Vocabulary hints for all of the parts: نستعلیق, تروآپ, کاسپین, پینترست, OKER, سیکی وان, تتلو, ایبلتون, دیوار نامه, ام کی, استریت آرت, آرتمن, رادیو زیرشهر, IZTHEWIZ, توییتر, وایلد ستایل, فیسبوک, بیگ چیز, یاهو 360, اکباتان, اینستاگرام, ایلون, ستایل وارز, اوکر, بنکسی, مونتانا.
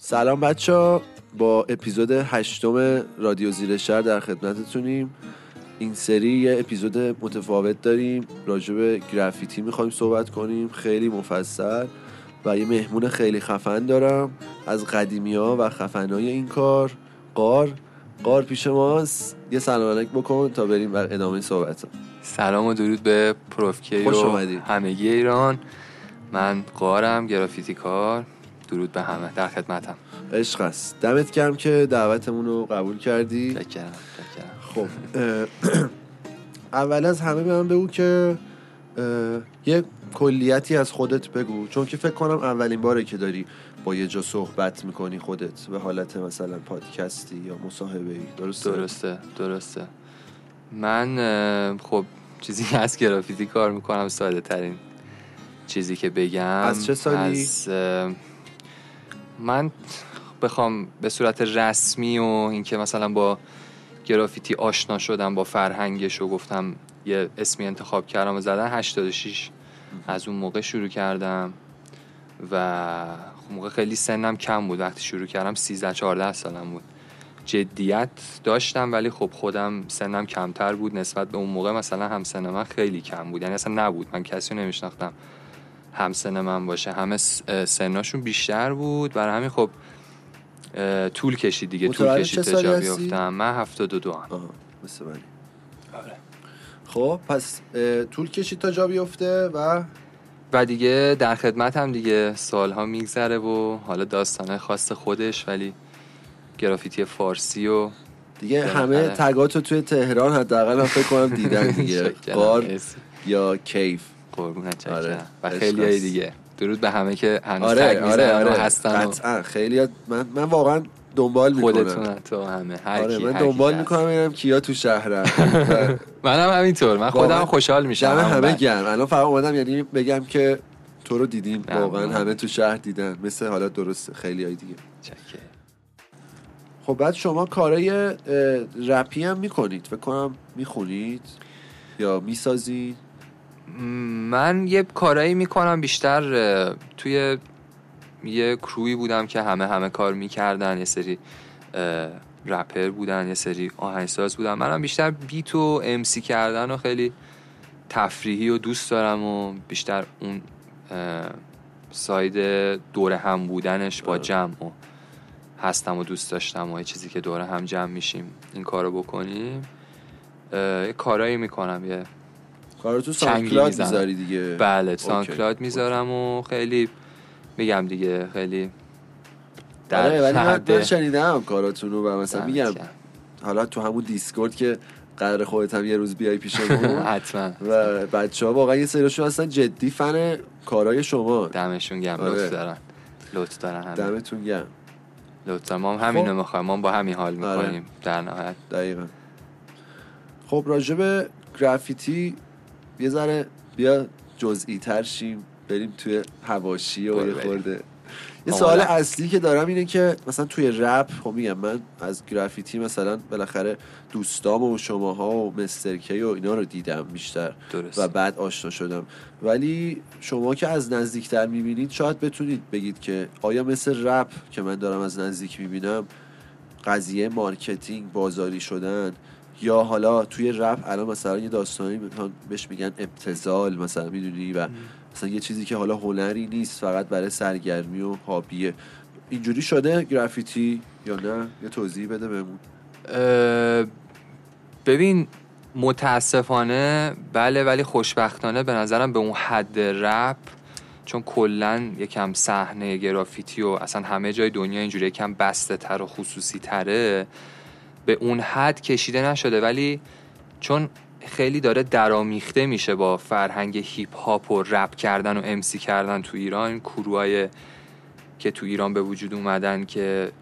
سلام بچه‌ها، با اپیزود 8 رادیو زیرشهر در خدمتتونیم. این سری یه اپیزود متفاوت داریم، راجع به گرافیتی می‌خوایم صحبت کنیم خیلی مفصل و یه مهمون خیلی خفن دارم از قدیمی‌ها و خفنای این کار. قار پیش ماست، یه سلام علیک بکن تا بریم بر ادامه صحبت‌ها. سلام و درود به پروف کی و همگی ایران. من قارم، گرافیتی کار. درود به همه، در خدمتم. عشق است، دمت گرم که دعوتمون رو قبول کردی. تشکرم. خب اول از همه به من بگو که یه کلیتی از خودت بگو، چون که فکر کنم اولین باره که داری با یه جا صحبت میکنی خودت به حالت مثلا پادکستی یا مصاحبه‌ای. درسته. من خب چیزی که از گرافیتی کار میکنم، ساده ترین چیزی که بگم. از چه سالی؟ من بخوام به صورت رسمی و اینکه مثلا با گرافیتی آشنا شدم، با فرهنگش و گفتم یه اسمی انتخاب کردم و زدن 86. از اون موقع شروع کردم و موقع خیلی سنم کم بود. وقتی شروع کردم 13-14 سالم بود. جدیت داشتم ولی خب خودم سنم کمتر بود نسبت به اون موقع. مثلا همسن من خیلی کم بود، یعنی اصلا نبود، من کسی رو نمیشناختم همسن من باشه، همه سناشون بیشتر بود. برای همین خب طول کشید دیگه، طول کشید تا جا بیافتم. من 72 هم. مثل منی. آره. خب پس طول کشید تا جا بیافته و دیگه در خدمتم دیگه، سالها میگذره و حالا داستانه خاص خودش، ولی گرافیتی فارسی و دیگه همه تگاتو توی تهران حداقل فکر کنم دیدن دیگه. قار یا کیف قربونت چکرم. آره. و خیلی های دیگه. درود به همه که هنوز تگ میزنن. آره. هستن قطعا. خیلی من واقعا دنبال میکنم خودتون تو همه هر کی. من دنبال میکنم ببینم کیا تو شهرن. منم همینطور، من خودم خوشحال میشم. همه گرم. الان فقط اومدم یعنی بگم که تو رو دیدیم، واقعا همه تو شهر دیدن، مثل حالا درست خیلی های دیگه. چکر. خب بعد شما کارای رپی هم میکنید فکر کنم، میخونید یا میسازید؟ من یه کارایی میکنم، بیشتر توی یه کروی بودم که همه کار میکردن، یه سری رپر بودن، یه سری آهنگساز بودن. منم بیشتر بیت و ام سی کردن و خیلی تفریحی و دوست دارم و بیشتر اون ساید دور هم بودنش با جمع و هستم و دوست داشتم و یه چیزی که دوره هم جمع میشیم این کارو بکنیم. یه کارایی میکنم، یه کارو تو سانکلاد میذاری دیگه؟ بله، سانکلاد میذارم و خیلی میگم دیگه، خیلی در ولی من شنیدم کاراتونو و مثلا میگم حالا تو همون دیسکورد که قرار خودت هم یه روز بیای پیشمون حتما و بچه‌ها واقعا یه سریشون اصلا جدی فن کارهای شما. دمشون گرم. لطف دارن همه. دمتون گرم. ما هم همینو میخوایم، ما با همین حال میکنیم در نهایت. دقیقاً. خب راجب گرافیتی یه ذره بیا جزئی تر شیم، بریم توی حواشی و یه خورده. یه سوال اصلی که دارم اینه که مثلا توی رپ، خب میگم من از گرافیتی مثلا بالاخره دوستام و شماها و مستر کی و اینا رو دیدم بیشتر و بعد آشنا شدم، ولی شما که از نزدیکتر میبینید شاید بتونید بگید که آیا مثل رپ که من دارم از نزدیک میبینم قضیه مارکتینگ، بازاری شدن، یا حالا توی رپ الان مثلا یه داستانی بهش میگن ابتذال مثلا، میدونی، و مثلا یه چیزی که حالا هنری نیست، فقط برای سرگرمی و هابیه، اینجوری شده گرافیتی یا نه؟ یه توضیح بده بهمون. ببین متاسفانه بله، ولی خوشبختانه به نظرم به اون حد رپ، چون کلن یکم صحنه گرافیتی و اصلا همه جای دنیا اینجوری یکم بسته تر و خصوصی تره، به اون حد کشیده نشده، ولی چون خیلی داره درامیخته میشه با فرهنگ هیپ هاپ و رپ کردن و ام سی کردن تو ایران، کروهای که تو ایران به وجود اومدن که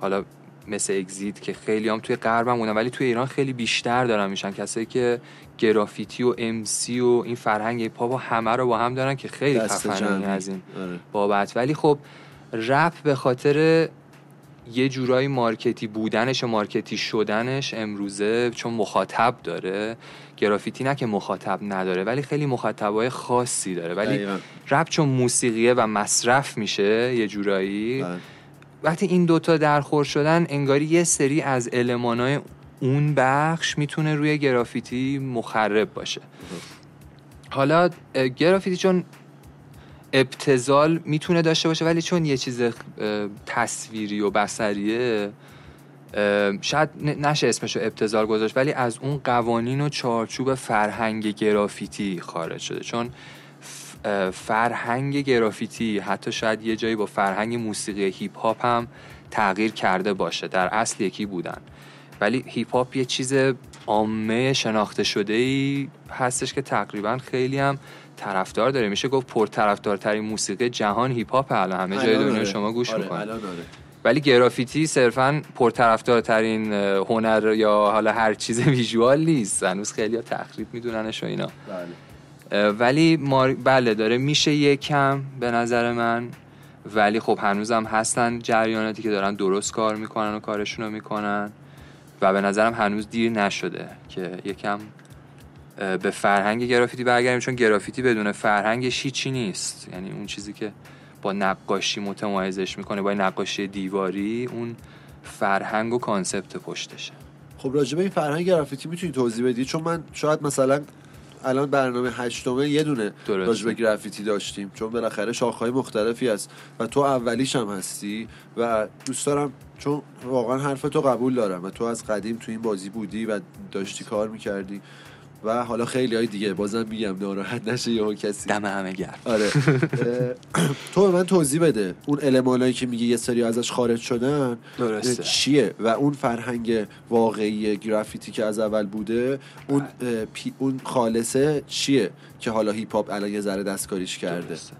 حالا مثل اگزیت که خیلی هم توی غرب هم بودن ولی توی ایران خیلی بیشتر دارن میشن، کسایی که گرافیتی و ام سی و این فرهنگ هیپ هاپ همه رو با هم دارن که خیلی خفنه از این بابت. ولی خب رپ به خاطر یه جورایی مارکتی بودنش و مارکتی شدنش امروزه، چون مخاطب داره، گرافیتی نه که مخاطب نداره ولی خیلی مخاطبای خاصی داره، ولی رپ چون موسیقیه و مصرف میشه یه جورایی، وقتی این دوتا درخور شدن انگاری یه سری از المانای اون بخش میتونه روی گرافیتی مخرب باشه. حالا گرافیتی چون ابتذال میتونه داشته باشه ولی چون یه چیز تصویری و بصریه شاید نشه اسمشو ابتذال گذاشت، ولی از اون قوانین و چارچوب فرهنگ گرافیتی خارج شده. چون فرهنگ گرافیتی حتی شاید یه جایی با فرهنگ موسیقی هیپ هاپ هم تغییر کرده باشه، در اصل یکی بودن، ولی هیپ هاپ یه چیز عامه شناخته شده‌ای هستش که تقریبا خیلی هم طرفدار داره. میشه گفت پرطرفدارترین موسیقی جهان هیپ هاپ الان همه جای دنیا شما گوش میکنه. ولی گرافیتی صرفاً پرطرفدارترین هنر یا حالا هر چیز ویژوال نیست، هنوز خیلی‌ها تخریب میدوننش و اینا. ولی بله داره میشه یکم به نظر من، ولی خب هنوزم هستن جریاناتی که دارن درست کار میکنن و کارشون رو میکنن و به نظرم هنوز دیر نشده که یکم به فرهنگ گرافیتی برگردیم، چون گرافیتی بدون فرهنگش هیچی نیست. یعنی اون چیزی که با نقاشی متمایزش میکنه، با نقاشی دیواری، اون فرهنگ و کانسپت پشتشه. خب راجع به این فرهنگ گرافیتی میتونی توضیح بدی؟ چون من شاید مثلا الان برنامه هشتمه یه دونه راجع به گرافیتی داشتیم، چون بالاخره شاخه‌های مختلفی هست و تو اولیش هم هستی و دوست دارم، چون واقعا حرف تو قبول دارم و تو از قدیم تو این بازی بودی و داشتی کار میکردی و حالا خیلی های دیگه، بازم میگم ناراحت نشه یهو کسی، دم همه گرم. آره تو به من توضیح بده اون المانایی که میگه یه سری ازش خارج شدن درسته چیه و اون فرهنگ واقعی گرافیتی که از اول بوده اون خالصه چیه که حالا هیپ هاپ الان یه ذره دستکاریش کرده درسته.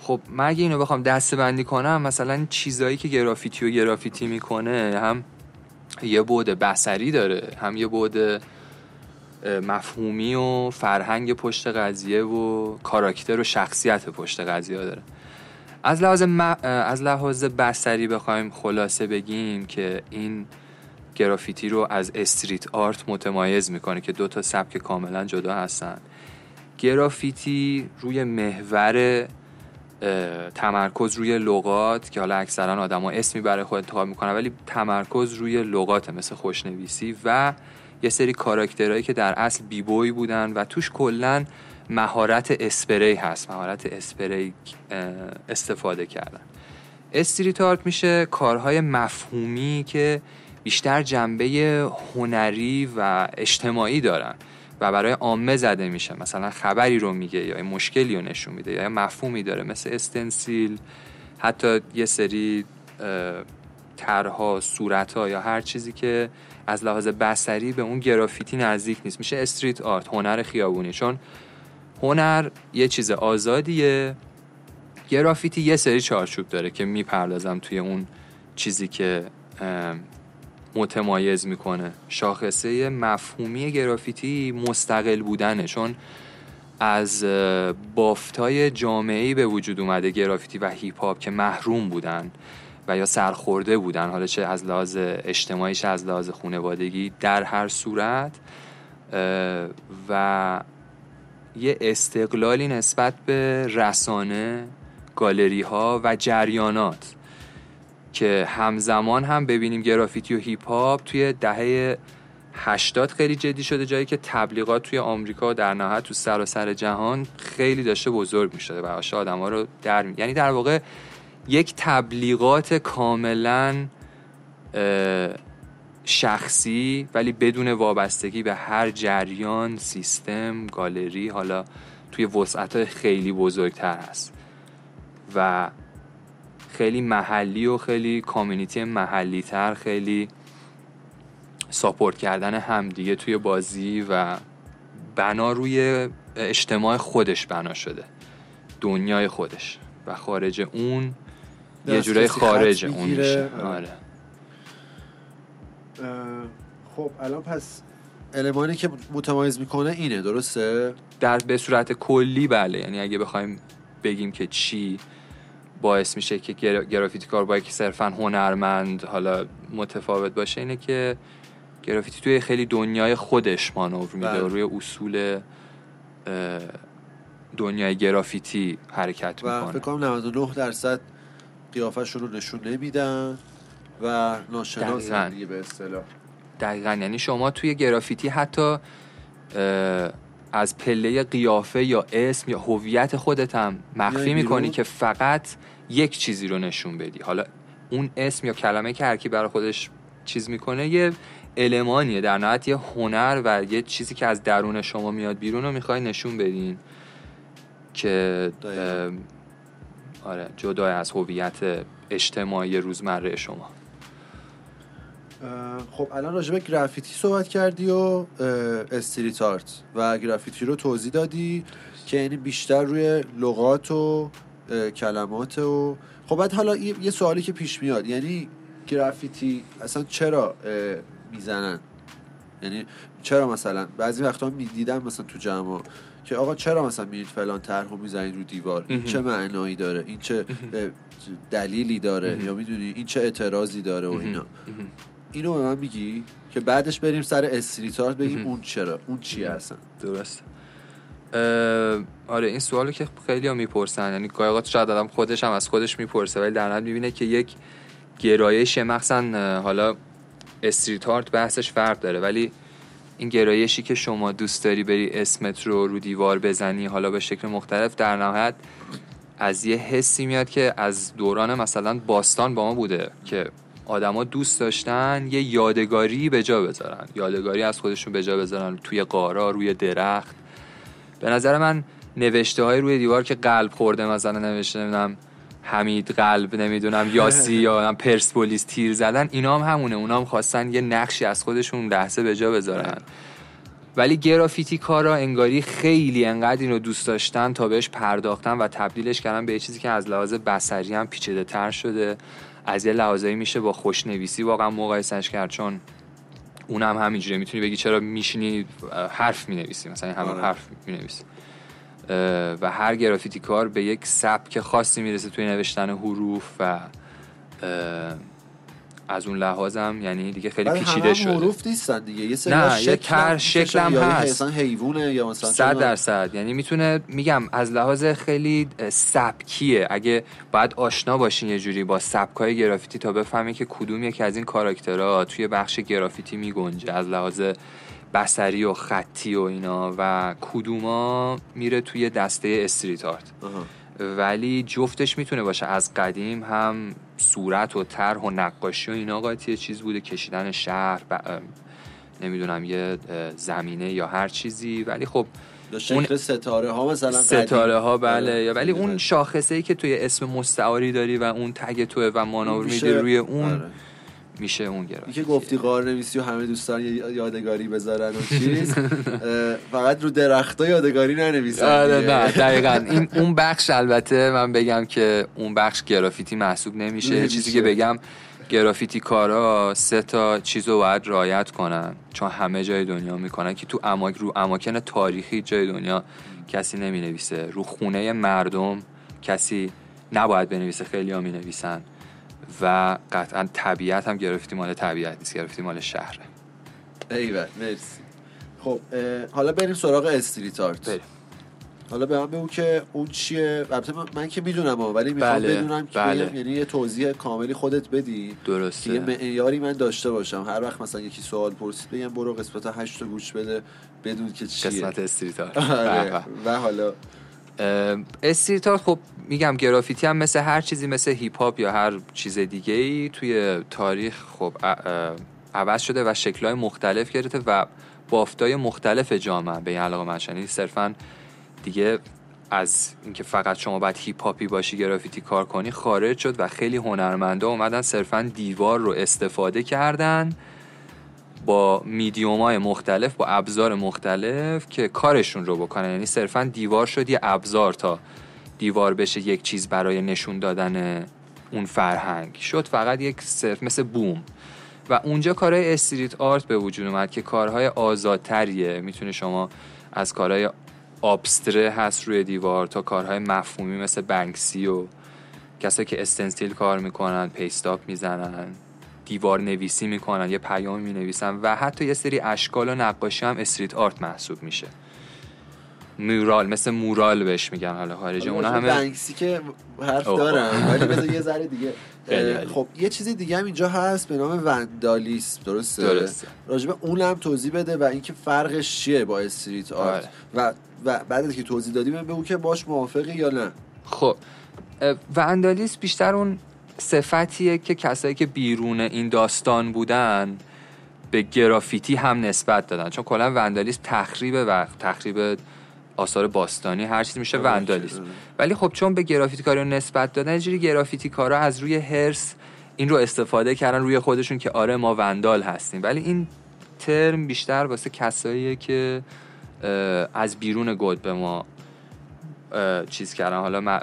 خب من اگه اینو بخوام دسته‌بندی کنم، مثلا چیزایی که گرافیتی و گرافیتی میکنه هم یه بعد بصری داره، هم یه بعد مفهومی و فرهنگ پشت قضیه و کاراکتر و شخصیت پشت قضیه داره. از لحاظ بصری بخوایم خلاصه بگیم که این گرافیتی رو از استریت آرت متمایز میکنه که دو تا سبک کاملا جدا هستن. گرافیتی روی محور تمرکز روی لغات که حالا اکثرا آدم‌ها اسمی برای خود انتخاب میکنن، ولی تمرکز روی لغات مثل خوشنویسی و یه سری کاراکترهایی که در اصل بی بوی بودن و توش کلن مهارت اسپری هست، مهارت اسپری استفاده کردن. استریت آرت میشه کارهای مفهومی که بیشتر جنبه هنری و اجتماعی دارن و برای عامه زده میشه، مثلا خبری رو میگه یا مشکلی رو نشون میده یا مفهومی داره، مثل استنسیل، حتی یه سری طرها، صورتها یا هر چیزی که از لحاظ بصری به اون گرافیتی نزدیک نیست، میشه استریت آرت، هنر خیابونی. چون هنر یه چیز آزادیه، گرافیتی یه سری چارچوب داره که میپردازم توی اون چیزی که متمایز میکنه. شاخصه مفهومی گرافیتی مستقل بودنه، چون از بافتای جامعه‌ای به وجود اومده گرافیتی و هیپ هاپ که محروم بودن و یا سرخورده بودن، حالا چه از لحاظ اجتماعی چه از لحاظ خانوادگی، در هر صورت و یه استقلالی نسبت به رسانه، گالری ها و جریانات که همزمان هم ببینیم گرافیتی و هیپ هاپ توی دهه 80 خیلی جدی شده، جایی که تبلیغات توی آمریکا و در نهایت تو سراسر جهان خیلی داشته بزرگ می‌شده و عاشق آدم‌ها رو یعنی در واقع یک تبلیغات کاملا شخصی ولی بدون وابستگی به هر جریان، سیستم، گالری، حالا توی وسعت‌های خیلی بزرگتر هست و خیلی محلی و خیلی کامیونیتی محلی تر، خیلی ساپورت کردن همدیگه توی بازی و بنا روی اجتماع خودش بنا شده، دنیای خودش و خارج اون یه جورای خارج اون میشه. آره. خب الان پس المانی که متمایز میکنه اینه، درسته؟ به صورت کلی بله، یعنی اگه بخوایم بگیم که چی باعث میشه که گرافیتی کار با یک صرفاً هنرمند حالا متفاوت باشه، اینه که گرافیتی توی خیلی دنیای خودش مانور میده، روی اصول دنیای گرافیتی حرکت میکنه و فکر کنم 99% قیافه‌شون رو نشون نمیدن و ناشناس دیگه به اصطلاح. دقیقاً، یعنی شما توی گرافیتی حتی از پله قیافه یا اسم یا هویت خودت هم مخفی میکنی که فقط یک چیزی رو نشون بدی. حالا اون اسم یا کلمه که هر کی برای خودش چیز میکنه یه المانیه، در نهایت یه هنر و یه چیزی که از درون شما میاد بیرون رو میخوای نشون بدین که آره جدا از هویت اجتماعی روزمره شما. خب الان راجع به گرافیتی صحبت کردی و استریت آرت و گرافیتی رو توضیح دادی که یعنی بیشتر روی لغات و کلمات و خب بعد حالا یه سوالی که پیش میاد، یعنی گرافیتی اصلا چرا میزنن؟ یعنی چرا مثلا بعضی وقتا میدیدم مثلا تو جمع که آقا چرا مثلا میرید فلان طرحو میزنید رو دیوار، این چه معنایی داره، این چه دلیلی داره، یا میدونی این چه اعتراضی داره و اینا. اینو به من میگی که بعدش بریم سر استریت آرت بگیم اون چرا، اون چی هستن. درست. آره این سوالو که خیلی‌ها میپرسن، یعنی گاهی اوقات شاید آدم خودش هم از خودش میپرسه ولی در نهایت میبینه که یک گرایش، مثلا حالا استریت آرت بحثش فرق داره ولی این گرایشی که شما دوست داری بری اسمت رو دیوار بزنی حالا به شکل مختلف، در نهایت از یه حسی میاد که از دوران مثلا باستان با ما بوده که آدما دوست داشتن یه یادگاری به جا بذارن، یادگاری از خودشون به جا بذارن توی غارا، روی درخت. به نظر من نوشته‌های روی دیوار که قلب خورده، مثلا نوشته نمیدونم حمید قلب، نمیدونم یاسی یا پرسپولیس تیر زدن، اینا هم همونه. اونا هم خواستن یه نقشی از خودشون لحظه به جا بذارن ولی گرافیتی کارا انگاری خیلی انقدر اینو دوست داشتن تا بهش پرداختن و تبدیلش کردن به یه چیزی که از لحاظ بصری هم پیچیده‌تر شده، از یه لحاظایی میشه با خوشنویسی واقعا مقایسهش کرد چون اونم همینجوری میتونی بگی چرا میشینی حرف مینویسی، مثلا همون حرف مینویسی و هر گرافیتی کار به یک سبک خاصی میرسه توی نوشتن حروف و از اون لحاظم یعنی دیگه خیلی پیچیده شده. حروف نیستن دیگه، یه سری شکل هم هست، مثلا حیوانه یا مثلا 100%. یعنی میتونه میگم از لحاظ خیلی سبکیه، اگه باید آشنا باشین یه جوری با سبکای گرافیتی تا بفهمی که کدوم یکی از این کاراکترها توی بخش گرافیتی میگنجه از لحاظ بصری و خطی و اینا و کدوما میره توی دسته استریت آرت. ولی جفتش میتونه باشه، از قدیم هم صورت و طرح و نقاشی و اینا قاطی چیز بوده، کشیدن شهر نمیدونم یه زمینه یا هر چیزی، ولی خب اون ستاره ها مثلا ستاره ها بله، ولی اون شاخصه‌ای که توی اسم مستعاری داری و اون تگ توه و مانور میده روی اون میشه اون گرافیتی که گفتی قاره نویسی و همه دوستان یادگاری بذارن و چیز فقط رو درختا یادگاری ننویسن. نه دقیقاً این اون بخش، البته من بگم که اون بخش گرافیتی محسوب نمیشه. چیزی که بگم گرافیتی کارا سه تا چیزو باید رعایت کنن چون همه جای دنیا میکنن که تو اماکن تاریخی جای دنیا کسی نمینویسه، رو خونه مردم کسی نباید بنویسه، خیلی‌ها مینویسن و قطعا طبیعت هم گرافیتی مال طبیعت نیست، گرافیتی مال شهره. ایوه مرسی. خب حالا بریم سراغ استریت آرت. حالا به من بگو که اون چیه. من که میدونم ولی میخوام بدونم که یعنی یه توضیح کاملی خودت بدی. درسته. یه معیاری من داشته باشم هر وقت مثلا یکی سوال پرسید بگم برو قسمت 8 رو گوش بده بدون که چیه قسمت استریت آرت. و حالا استریت آرت، خب میگم گرافیتی هم مثل هر چیزی، مثل هیپ هاپ یا هر چیز دیگه‌ای توی تاریخ خب عوض شده و شکل‌های مختلف گرفته و بافت‌های مختلف جامعه به این علاقه منشنی. صرفاً دیگه از اینکه فقط شما باید هیپ هاپی باشی گرافیتی کار کنی خارج شد و خیلی هنرمندا اومدن صرفاً دیوار رو استفاده کردن با میدیوم‌های مختلف، با ابزار مختلف که کارشون رو بکنن. یعنی صرفاً دیوار شد یه ابزار تا دیوار بشه یک چیز برای نشون دادن اون فرهنگ، شد فقط یک صرف مثل بوم. و اونجا کارهای استریت آرت به وجود اومد که کارهای آزادتریه، میتونه شما از کارهای ابستره هست روی دیوار تا کارهای مفهومی مثل بنکسی و کسایی که استنسیل کار میکنن، پیستاپ میزنن، دیوار نویسی میکنن، یه پیام مینویسن و حتی یه سری اشکال و نقاشی هم استریت آرت محسوب میشه. مورال، مثل مورال بهش میگن، حالا خارجه اونا همه بنکسی که حرف دارم ولی بذار یه ذره دیگه. خب یه چیز دیگه هم اینجا هست به نام وندالیسم، درسته. راجبه اونم توضیح بده و اینکه فرقش چیه با استریت آرت و بعد از که توضیح دادی بگو که باش موافقی یا نه. خب وندالیسم بیشتر اون صفتیه که کسایی که بیرون این داستان بودن به گرافیتی هم نسبت دادن، چون کلا وندالیسم تخریب و تخریب آثار باستانی هر چیز میشه وندالیسم. ولی خب چون به گرافیتی کارا نسبت دادن، اینجوری گرافیتی کارا از روی هرس این رو استفاده کردن روی خودشون که آره ما وندال هستیم، ولی این ترم بیشتر واسه کساییه که از بیرون گود به ما چیز کردن. حالا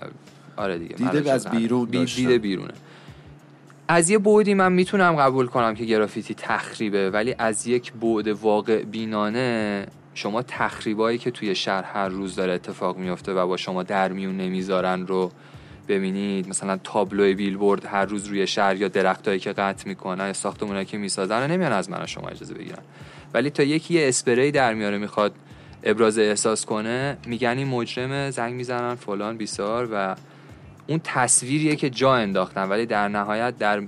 آره دیگه دیده از بیرون داشتن. دیده بیرونه. از یه بعدی من میتونم قبول کنم که گرافیتی تخریبه، ولی از یک بعد واقع بینانه شما تخریبایی که توی شهر هر روز داره اتفاق میفته و با شما درمیون نمیذارن رو ببینید، مثلا تابلوی بیلبورد هر روز روی شهر یا درختایی که قطع میکنن یا ساختمونایی که میسازن، نمیان از من و شما اجازه بگیرن. ولی تا یکی یه اسپری در میاره میخواد ابراز احساس کنه، میگن این مجرمه، زنگ میزنن فلان بیسار و اون تصویریه که جا انداختن. ولی در نهایت در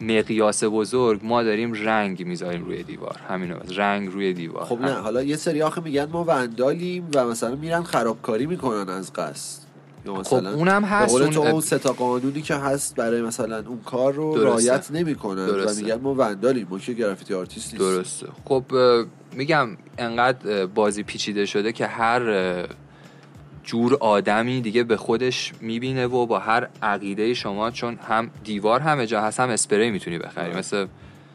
مقیاس بزرگ ما داریم رنگ میذاریم روی دیوار، همین واسه رنگ روی دیوار. خب نه، حالا یه سری آخه میگن ما وندالیم و مثلا میرن خرابکاری میکنن از قصد، یا مثلا خب اونم هست، اون سه تا قانونی که هست برای مثلا اون کار رو رعایت نمیکنن و میگن ما وندالیم، ما که گرافیتی آرتیست نیست. درسته. خب میگم انقدر بازی پیچیده شده که هر جور آدمی دیگه به خودش میبینه و با هر عقیده شما، چون هم دیوار همه جا هست، هم اسپری میتونی بخری، مثلا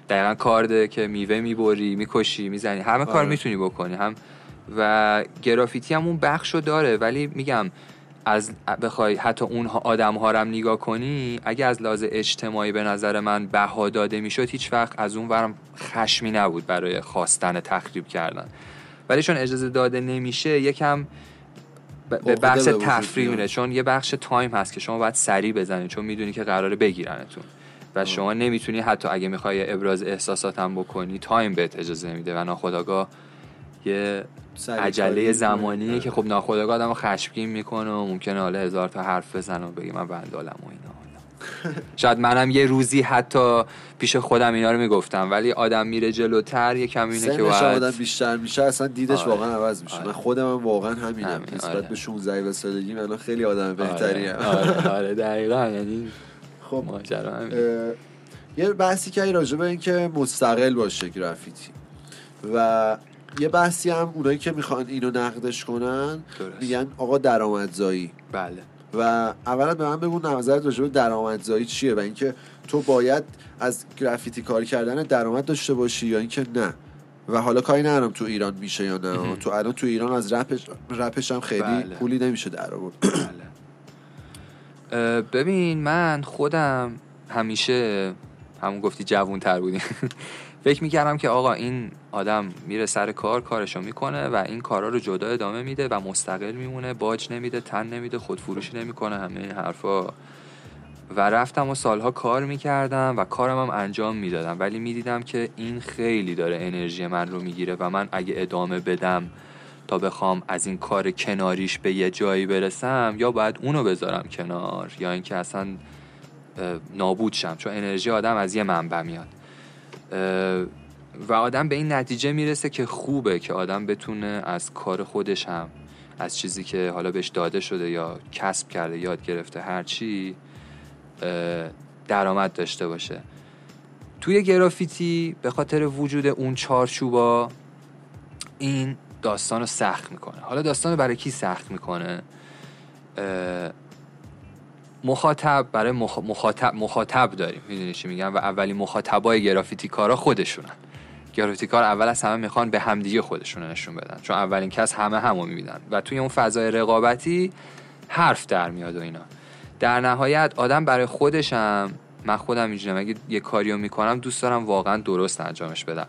دقیقا کارده که میوه میبری، میکشی، میزنی، همه کار میتونی بکنی. هم و گرافیتی هم اون بخشو داره، ولی میگم از بخوای حتی اون آدم‌ها رو هم نگاه کنی، اگه از لحاظ اجتماعی به نظر من بها داده میشد، هیچ وقت از اون ورم خشمی نبود برای خواستن تخریب کردن. ولی چون اجازه داده نمیشه، یکم به بخش تفریح میره، چون یه بخش تایم هست که شما باید سریع بزنید، چون میدونی که قراره بگیرنتون و شما نمیتونی حتی اگه میخوای ابراز احساسات هم بکنی، تایم بهت اجازه نمیده و ناخودآگاه یه عجله زمانیه که خب ناخودآگاه آدمو خشمگین میکنه و ممکنه حالا هزار تا حرف بزنه و بگه من وندالم و اینا. شاید منم یه روزی حتی پیش خودم اینا رو میگفتم، ولی آدم میره جلوتر یکم اینه که باید آدم بیشتر میشه، اصلا دیدش واقعا عوض میشه. من خودم واقعا همینم نسبت به 16 سالگی من خیلی آدم بهتریم. آره دقیقاً. یعنی خب ماجرا یه بحثی که راجع به این که مستقل باشه گرافیتی، و یه بحثی هم اونایی که میخوان اینو نقدش کنن میگن آقا درآمدزایی. بله. و اولا به من بگو نظرت راجع به درآمدزایی چیه و اینکه تو باید از گرافیتی کار کردن درآمد داشته باشی یا اینکه نه، و حالا کاری ندارم تو ایران میشه یا نه. تو الان تو ایران از رپش هم خیلی بله. پولی نمیشه در آورد. بله. ببین من خودم همیشه همون گفتی جوان‌تر بودیم فکر میکردم که آقا این آدم میره سر کار، کارشو میکنه و این کارا رو جدا ادامه میده و مستقل میمونه، باج نمیده، تن نمیده، خودفروشی نمیکنه، همه این حرفا. و رفتم و سالها کار میکردم و کارم هم انجام میدادم، ولی میدیدم که این خیلی داره انرژی من رو میگیره و من اگه ادامه بدم تا بخوام از این کار کناریش به یه جایی برسم، یا باید اونو بذارم کنار یا اینکه اصلا نابود شم، چون انرژی آدم از یه منبع میاد. و آدم به این نتیجه میرسه که خوبه که آدم بتونه از کار خودش هم، از چیزی که حالا بهش داده شده یا کسب کرده، یاد گرفته، هر چی، درآمد داشته باشه. توی گرافیتی به خاطر وجود اون چارچوبا این داستانو سخت میکنه. حالا داستانو برای کی سخت میکنه؟ مخاطب. برای مخاطب داریم، میدونی چی میگم، و اولین مخاطبای گرافیتی کارا خودشونن. گرافیتی کار اول از همه میخوان به همدیگه خودشون نشون بدن، چون اولین کس همه همو میبینن و توی اون فضای رقابتی حرف در میاد و اینا. در نهایت آدم برای خودشم، من خودم اینجوریه، اگه یه کاریو میکنم دوست دارم واقعا درست انجامش بدم.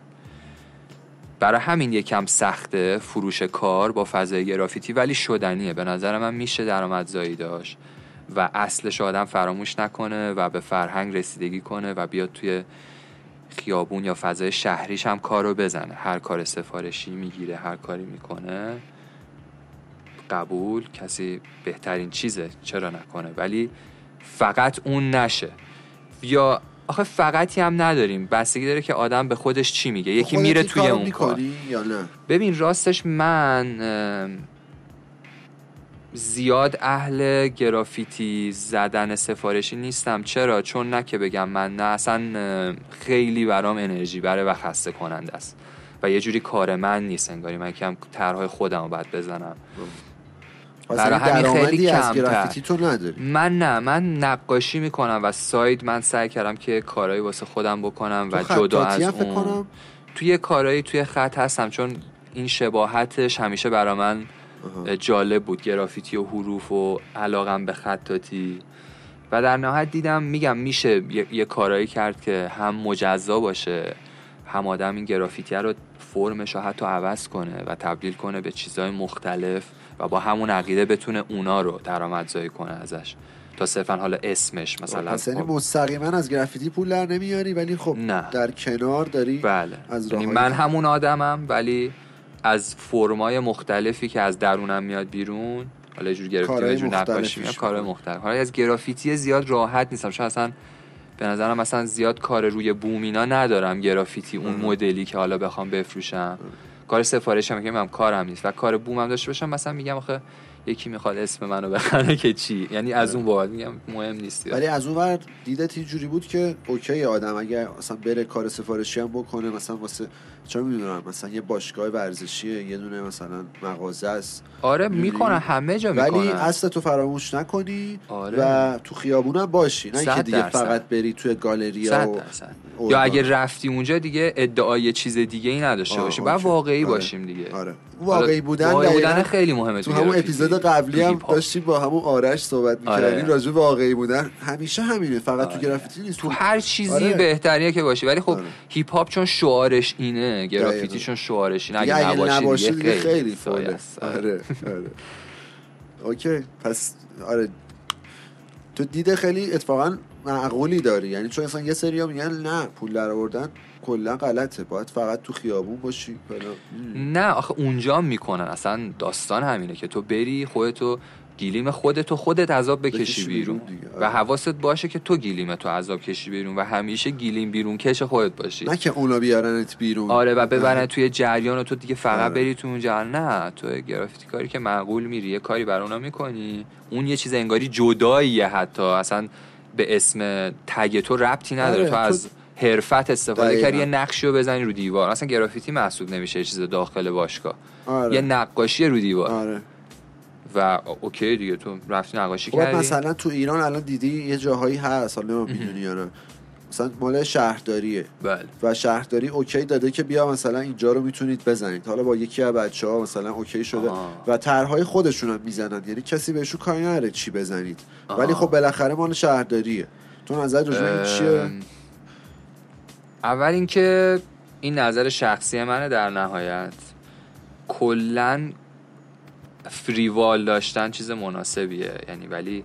برای همین یکم سخته فروش کار با فضای گرافیتی، ولی شدنیه. به نظر من میشه درآمدزایی داشت و اصلش آدم فراموش نکنه و به فرهنگ رسیدگی کنه و بیاد توی خیابون یا فضای شهریش هم کارو بزنه. هر کار سفارشی میگیره، هر کاری میکنه، قبول، کسی بهترین چیزه چرا نکنه، ولی فقط اون نشه. یا آخه فقطی هم نداریم، بستگی داره که آدم به خودش چی میگه. یکی میره توی اون کار. یا نه؟ ببین راستش من زیاد اهل گرافیتی زدن سفارشی نیستم. چرا؟ چون نه که بگم من، نه اصلا خیلی برام انرژی بره و خسته کننده است و یه جوری کار من نیست، انگاری من کم طرحهای خودم رو باید بزنم. برای همین خیلی کم گرافیتی تو نداری. من نقاشی میکنم و ساید من سعی کردم که کارهایی واسه خودم بکنم و جدا از اون توی کارهایی توی خط هستم، چون این شباهتش همیشه برای من جالب بود، گرافیتی و حروف و علاقم به خطاطی. و در نهایت دیدم میگم میشه یه کارایی کرد که هم مجزا باشه، هم آدم این گرافیتی رو فرمش رو حتی عوض کنه و تبدیل کنه به چیزهای مختلف و با همون عقیده بتونه اونا رو درآمدزایی کنه ازش، تا صرفا حالا اسمش مثلا. پس یعنی مستقیما از گرافیتی پول در نمیاری، ولی خب نه. در کنار داری. بله. از راهی من همون آدمم، ولی از فرمای مختلفی که از درونم میاد بیرون، حالا یه جور گرافیتی و یه جور نقاشی، کارهای مختلف. حالا از گرافیتی زیاد راحت نیستم، چون اصلا به نظرم مثلا زیاد کار روی بوم اینا ندارم، گرافیتی اون مدلی که حالا بخوام بفروشم. کار سفارش هم که میگم کارم نیست و کار بومم داشته باشم، مثلا میگم آخه یکی میخواد اسم منو بخره که چی، یعنی از اون بابت میگم مهم نیست. ولی از اون ور دیدت اینجوری بود که اوکی آدم اگه مثلا بره کار سفارشی هم بکنه، مثلا واسه چرا میدونم مثلا یه باشگاه ورزشیه، یه دونه مثلا مغازه است. آره میکنه، همه جا میکنه، ولی اصلا تو فراموش نکنی. آره. و تو خیابونم باشی، نه که دیگه فقط بری توی گالری ها، یا اگه رفتی اونجا دیگه ادعای چیز دیگه ای نداشته باشی، بعد واقعی باشیم دیگه. آره. واقعی بودن خیلی مهمه. تو همون اپیزود قبلی هم داشتیم با همون آرش صحبت می‌کردیم راجع به واقعی بودن. همیشه همینه، فقط تو گرافیتی نیست، تو هر چیزی. بهتریه که باشی، ولی خب هیپ هاپ چون شعارش اینه، گرافیتی چون شعارش اینه، اگه نباشی دیگه خیلی فوله است. آره. اوکی. پس آره تو دیده خیلی اتفاقا معقولی داری، یعنی چون اصلا یه سری‌ها میگن نه پول درآوردن کلا غلطه، باید فقط تو خیابون باشی. نه آخه اونجا میکنن، اصلا داستان همینه که تو بری خودتو گیلیم خودت عذاب بکشی بیرون. و حواست باشه که تو گیلیمتو عذاب کشی بیرون و همیشه گیلیم بیرون کش خودت باشی، نه که اونا بیارنت بیرون. آره و ببرن توی جریان و تو دیگه فقط بری تو اونجا. نه تو گرافیتی کاری که معقول میری یه کاری برای اونا میکنی، اون یه چیز انگاری جداییه، حتی اصلا به اسم تگ تو ربطی نداره. تو از حرفت استفاده کردی، یه نقشی رو بزنی رو دیوار، اصلا گرافیتی محسوب نمیشه، یه چیز داخل باشگاه. یه نقاشی رو دیوار. و اوکی دیگه تو رفتی نقاشی کردی. مثلا تو ایران الان دیدی یه جاهایی هست، حالا میدونی یا نه، مثلا مال شهرداریه. بله. و شهرداری اوکی داده که بیا مثلا اینجا رو میتونید بزنید، حالا با یکی از بچه‌ها مثلا اوکی شده و طرح‌های خودشون هم میزنن، یعنی کسی بهشون کاری نداره چی بزنید. ولی خب بالاخره مال شهرداریه. تو نظرت راجع به چیه؟ اول اینکه این نظر شخصی منه، در نهایت کلن فریوال داشتن چیز مناسبیه، یعنی ولی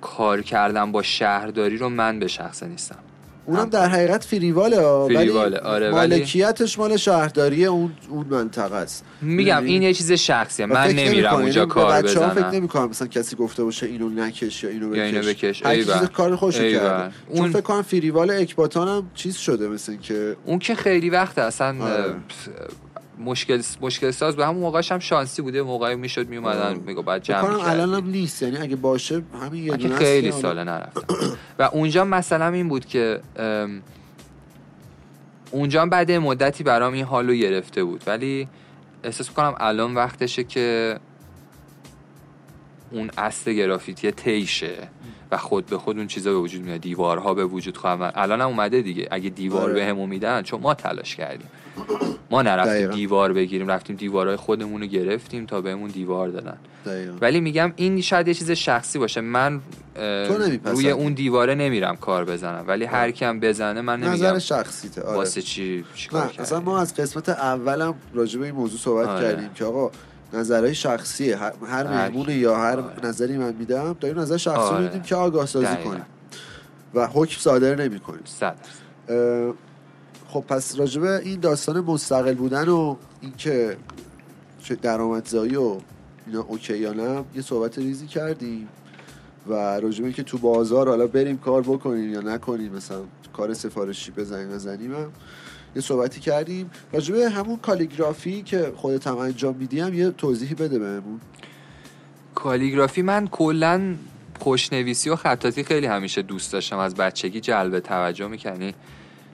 کار کردن با شهرداری رو من به شخصه نیستم. اونم در حقیقت فریواله. آره ولی مالکیتش مال شهرداری اون منطقه است. میگم این یه چیز شخصیه، من نمیرم اونجا کار بزنم. فکر نمی‌کنم مثلا کسی گفته باشه اینو نکش یا اینو بکش. هر چیز کار خوشو کرده. چون فکر کنم فریوال اکباتان هم چیز شده، مثلا که اون که خیلی وقت اصلا مشکل ساز به همون موقعش هم شانسی بوده، موقعی میشد میومدن میگو بعد جمع می‌کردن. الان هم نیست، یعنی اگه باشه همین یه دونه خیلی ساله نرفتم. و اونجا مثلا این بود که اونجا بعد مدتی برام این حالو گرفته بود، ولی احساس می‌کنم الان وقتشه که اون اصل گرافیتی تیشه و خود به خود اون چیزا به وجود میاد، دیوارها به وجود خواهد. الان هم اومده دیگه، اگه دیوار بهمون میدن، چون ما تلاش کردیم، ما نرفتیم دیوار بگیریم، رفتیم دیوارهای خودمون رو گرفتیم تا بهمون دیوار دادن. ولی میگم این شاید یه چیز شخصی باشه، من روی اون دیواره نمیرم کار بزنم، ولی هر کیم بزنه من نمیگم نظر شخصیته. واسه چی کار کردی؟ اصلا ما از قسمت اولم راجع به این موضوع صحبت کردیم که آقا نظرهای شخصی هر مهمون یا هر نظری من میدم، داریم نظر شخصی میدیم که آگاه سازی کنیم و حکم صادر نمی کنیم. خب پس راجبه این داستان مستقل بودن و این که درآمدزایی و اینا اوکی یا نه یه صحبت ریزی کردیم و راجبه که تو بازار حالا بریم کار بکنیم یا نکنیم، مثلا کار سفارشی بزنیم یه صحبتی کردیم. راجبه همون کالیگرافی که خودت هم انجام میدیم یه توضیحی بده بهمون. کالیگرافی من کلاً خوشنویسی و خطاطی خیلی همیشه دوست داشتم، از بچگی جلب توجه میکنی،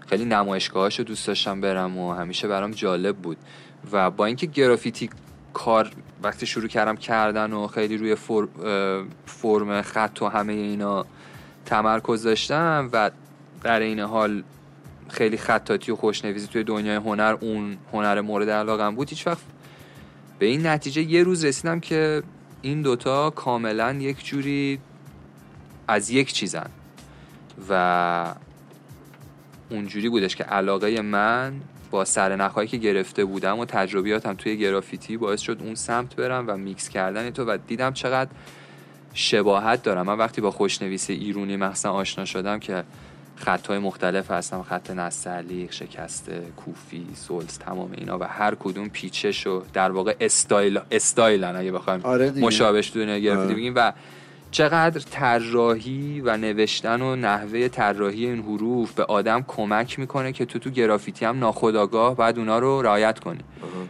خیلی نمایشگاهاشو دوست داشتم برم و همیشه برام جالب بود. و با اینکه گرافیتی کار وقتی شروع کردن و خیلی روی فرم خط و همه اینا تمرکز داشتم و در این حال خیلی خطاطی و خوشنویسی توی دنیای هنر اون هنر مورد علاقم بود، هیچ وقت به این نتیجه یه روز رسیدم که این دوتا کاملا یک جوری از یک چیزن و اونجوری بودش که علاقه من با سرنخهایی که گرفته بودم و تجربیاتم توی گرافیتی باعث شد اون سمت برم و میکس کردن تو و دیدم چقدر شباهت دارم. من وقتی با خوشنویس ایرونی مثلا آشنا شدم که خطهای مختلف هستم، خط نستعلیق، شکسته، کوفی، سولز، تمام اینا و هر کدوم پیچش و در واقع استایلن اگه بخوایم مشابهش دونه گرفتی بگیم، و چقدر طراحی و نوشتن و نحوه طراحی این حروف به آدم کمک میکنه که تو گرافیتی هم ناخودآگاه باید اونا رو رعایت کنی.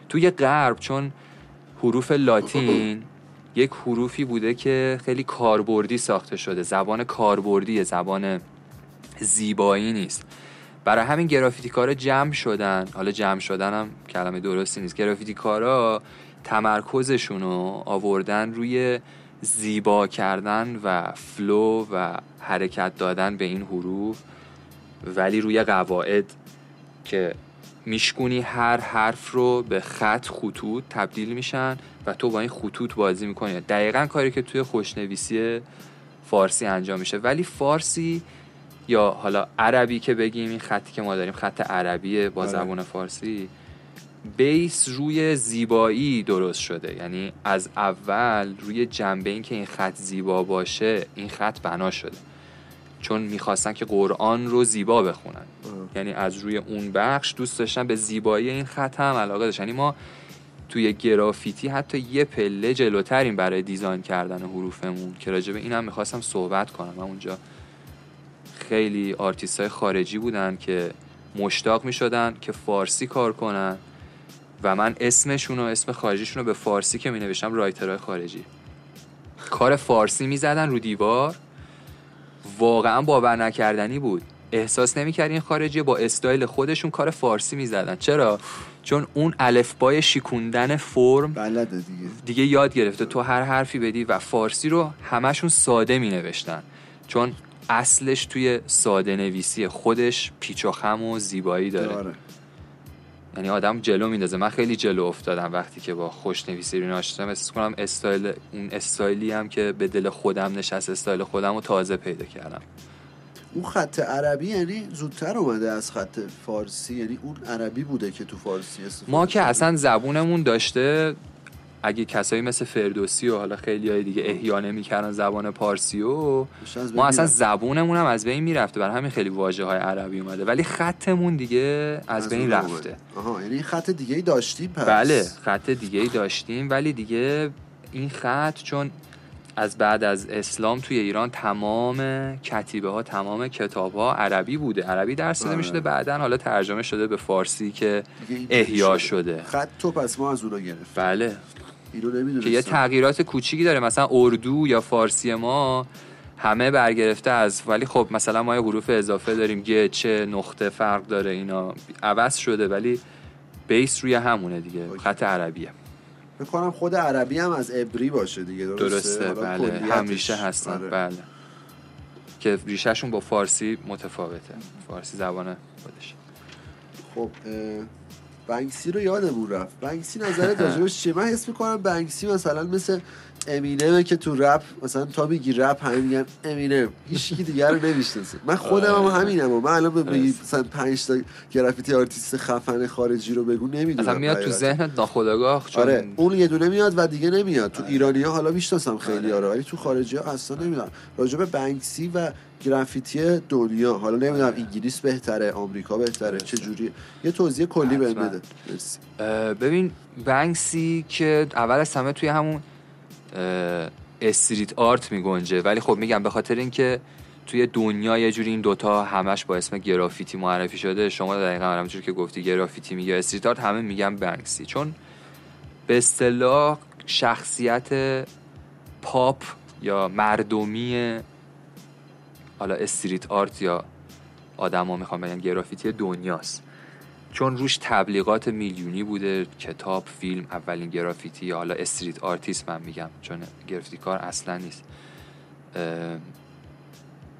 توی غرب چون حروف لاتین یک حروفی بوده که خیلی کاربردی ساخته شده، زبان کاربردیه، زبان زیبایی نیست، برای همین گرافیتیکارا جمع شدن هم کلمه درستی نیست، گرافیتیکارا تمرکزشونو آوردن روی زیبا کردن و فلو و حرکت دادن به این حروف، ولی روی قواعد که میشکونی هر حرف رو به خطوط تبدیل میشن و تو با این خطوط بازی میکنی. دقیقاً کاری که توی خوشنویسی فارسی انجام میشه، ولی فارسی یا حالا عربی که بگیم، این خطی که ما داریم خط عربیه با زبان فارسی، بیس روی زیبایی درست شده، یعنی از اول روی جنبه این که این خط زیبا باشه این خط بنا شده، چون میخواستن که قرآن رو زیبا بخونن یعنی از روی اون بخش دوست داشتن به زیبایی این خط هم علاقه داشتن. یعنی ما توی گرافیتی حتی یه پله جلوتریم برای دیزاین کردن حروفمون که راجع به اینم میخواستم صحبت کنم. اونجا خیلی آرتیستای خارجی بودن که مشتاق میشدن که فارسی کار کنن و من اسم خارجیشون رو به فارسی که مینوشتم، رایترهای خارجی کار فارسی میزدن رو دیوار، واقعا باور نکردنی بود، احساس نمی‌کردی این خارجی با استایل خودشون کار فارسی میزدن. چرا؟ چون اون الفبای شیکوندن فرم بلده دیگه یاد گرفته، تو هر حرفی بدی و فارسی رو همشون ساده مینوشتن چون اصلش توی ساده نویسی خودش پیچ و خم و زیبایی داره. یعنی آدم جلو میندازه. من خیلی جلو افتادم وقتی که با خوشنویسی رو آشنا شدم، احساس کنم استایلی هم که به دل خودم نشست، استایل خودم رو تازه پیدا کردم. اون خط عربی یعنی زودتر اومده از خط فارسی، یعنی اون عربی بوده که تو فارسی است. ما که اصلا زبونمون داشته، اگه کسایی مثل فردوسی و حالا خیلیای دیگه احیا نمی‌کردن زبان پارسی و ما اصلا زبونمون هم از بین می‌رفته، برای همین خیلی واژه‌های عربی اومده، ولی خطمون دیگه از بین رفته. آها، یعنی خط دیگه‌ای داشتیم پس. بله، خط دیگه‌ای داشتیم ولی دیگه این خط چون از بعد از اسلام توی ایران تمام کتیبه ها، تمام کتاب ها عربی بوده، عربی درس داده می شده، بعدن حالا ترجمه شده به فارسی که احیا شده. خط تو پس ما از اونا گرفت. بله، که یه تغییرات کوچیکی داره، مثلا اردو یا فارسی ما همه برگرفته از، ولی خب مثلا ما یه حروف اضافه داریم، گ، چ، نقطه فرق داره، اینا عوض شده ولی بیس روی همونه دیگه. خط عربیه می‌کنم خود عربی هم از عبری باشه دیگه. درسته بله، هم ریشه هستن. بله، که ریشهشون با فارسی متفاوته، فارسی زبانه خودش. خب بنکسی رو یادمون رفت. بنکسی نظرت راجبش چیه؟ من حس می‌کنم بنکسی مثلا مثل امینه که تو رپ، مثلا تا میگی رپ همه میگن امینه، هیچ کی دیگه رو نمی‌شناسه. من خودم هم همینم. من الان بگی مثلا 5 تا گرافیتی آرتیست خفن خارجی رو بگو نمیدونم، مثلا میاد تو ذهنت ناخودآگاه. آره، اون یه دونه میاد و دیگه نمیاد. تو ایرانی‌ها حالا میشناسم خیلی‌ها رو، ولی تو خارجی‌ها اصلا نمیدونم. راجب بنکسی و گرافیتی دنیا حالا نمیدونم انگلیس بهتره، آمریکا بهتره، چه جوری؟ یه توضیح کلی بهم بده. ببین بنکسی که اول از همه توی همون استریت آرت میگنجه، ولی خب میگم به خاطر اینکه توی دنیا یه جوری این دوتا همش با اسم گرافیتی معرفی شده، شما دقیقاً همونجور که گفتی گرافیتی میگه استریت آرت، همه میگن بنکسی، چون به اصطلاح شخصیت پاپ یا مردمی، حالا استریت آرت یا آدما میخوام بگم گرافیتی دنیاست، چون روش تبلیغات میلیونی بوده، کتاب، فیلم، اولین گرافیتی، حالا استریت آرتیست من میگم چون گرافیتی کار اصلا نیست،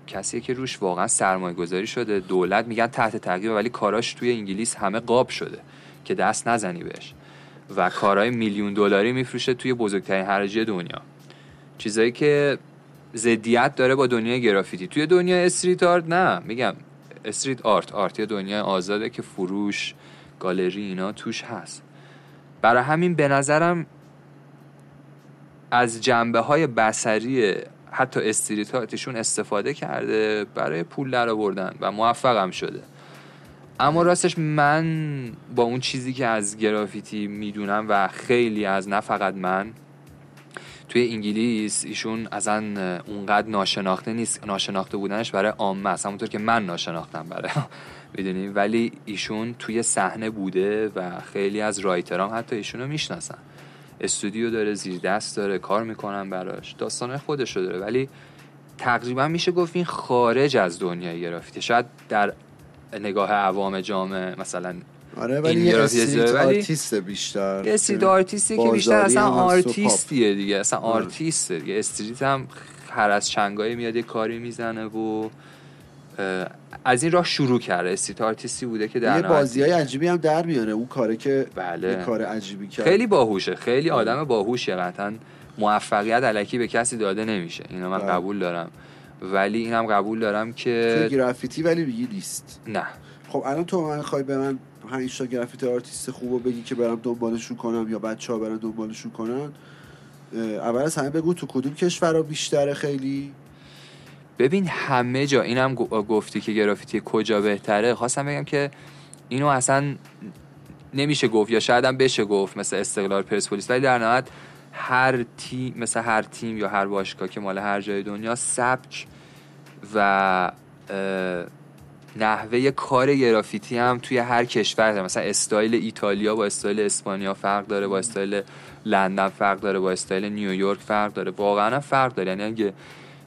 کسیه که روش واقعا سرمایه گذاری شده، دولت میگن تحت تعقیب، ولی کاراش توی انگلیس همه قاب شده که دست نزنی بهش و کارهای میلیون دلاری میفروشه توی بزرگترین حراجی دنیا، چیزایی که زدیت داره با دنیای گرافیتی. توی دنیای استریت آرت نه، میگم استریت آرت، آرتی دنیای آزاده که فروش، گالری اینا توش هست. برای همین به نظرم از جنبه‌های بصری حتی استریت آرتشون استفاده کرده برای پول درآوردن و موفق هم شده. اما راستش من با اون چیزی که از گرافیتی میدونم و خیلی از، نه فقط من، توی انگلیس ایشون ازن اونقدر ناشناخته نیست، ناشناخته بودنش برای عامه است، همونطور که من ناشناختم برای میدونی، ولی ایشون توی صحنه بوده و خیلی از رایترام حتی ایشونو میشناسن، استودیو داره، زیر دست داره، کار میکنن براش، داستانه خودشو داره، ولی تقریبا میشه گفت این خارج از دنیای گرافیتی، شاید در نگاه عوام جامعه مثلا آره، ولی یه استریت آرتیست بیشتر، یه استریت آرتیستی که بیشتر اصلا آرتیستیه دیگه، اصلا آرتیسته دیگه. استریت هم هر از چنگایی میاد یه کاری میزنه و از این راه شروع کرده، استریت آرتیستی بوده که در یه بازیای عجیبی هم در میاره اون کاره که بله. کار عجیبی کرد، خیلی باهوشه، خیلی آدم باهوشه، قطعا موفقیت الکی به کسی داده نمیشه، اینو من قبول دارم، ولی اینم قبول دارم که گرافیتی ولی دیگه نیست. نه خب الان تو من خواهی به من همیشه گرافیتی آرتیست خوبو بگی که برام دنبالشون کنم یا بچه‌ها برام دنبالشون کنن، اول از همه بگو تو کدوم کشورها بیشتره؟ خیلی ببین همه جا، اینم گفتی که گرافیتی کجا بهتره، خواستم بگم که اینو اصلا نمیشه گفت، یا شاید هم بشه گفت مثل استقلال پرسپولیس، ولی در نهایت هر تیم، مثلا هر تیم یا هر باشگاه که مال هر جای دنیا، سبک و نحوه کار گرافیتی هم توی هر کشور داره. مثلا استایل ایتالیا با استایل اسپانیا فرق داره، با استایل لندن فرق داره، با استایل نیویورک فرق داره، واقعا فرق داره. یعنی اگه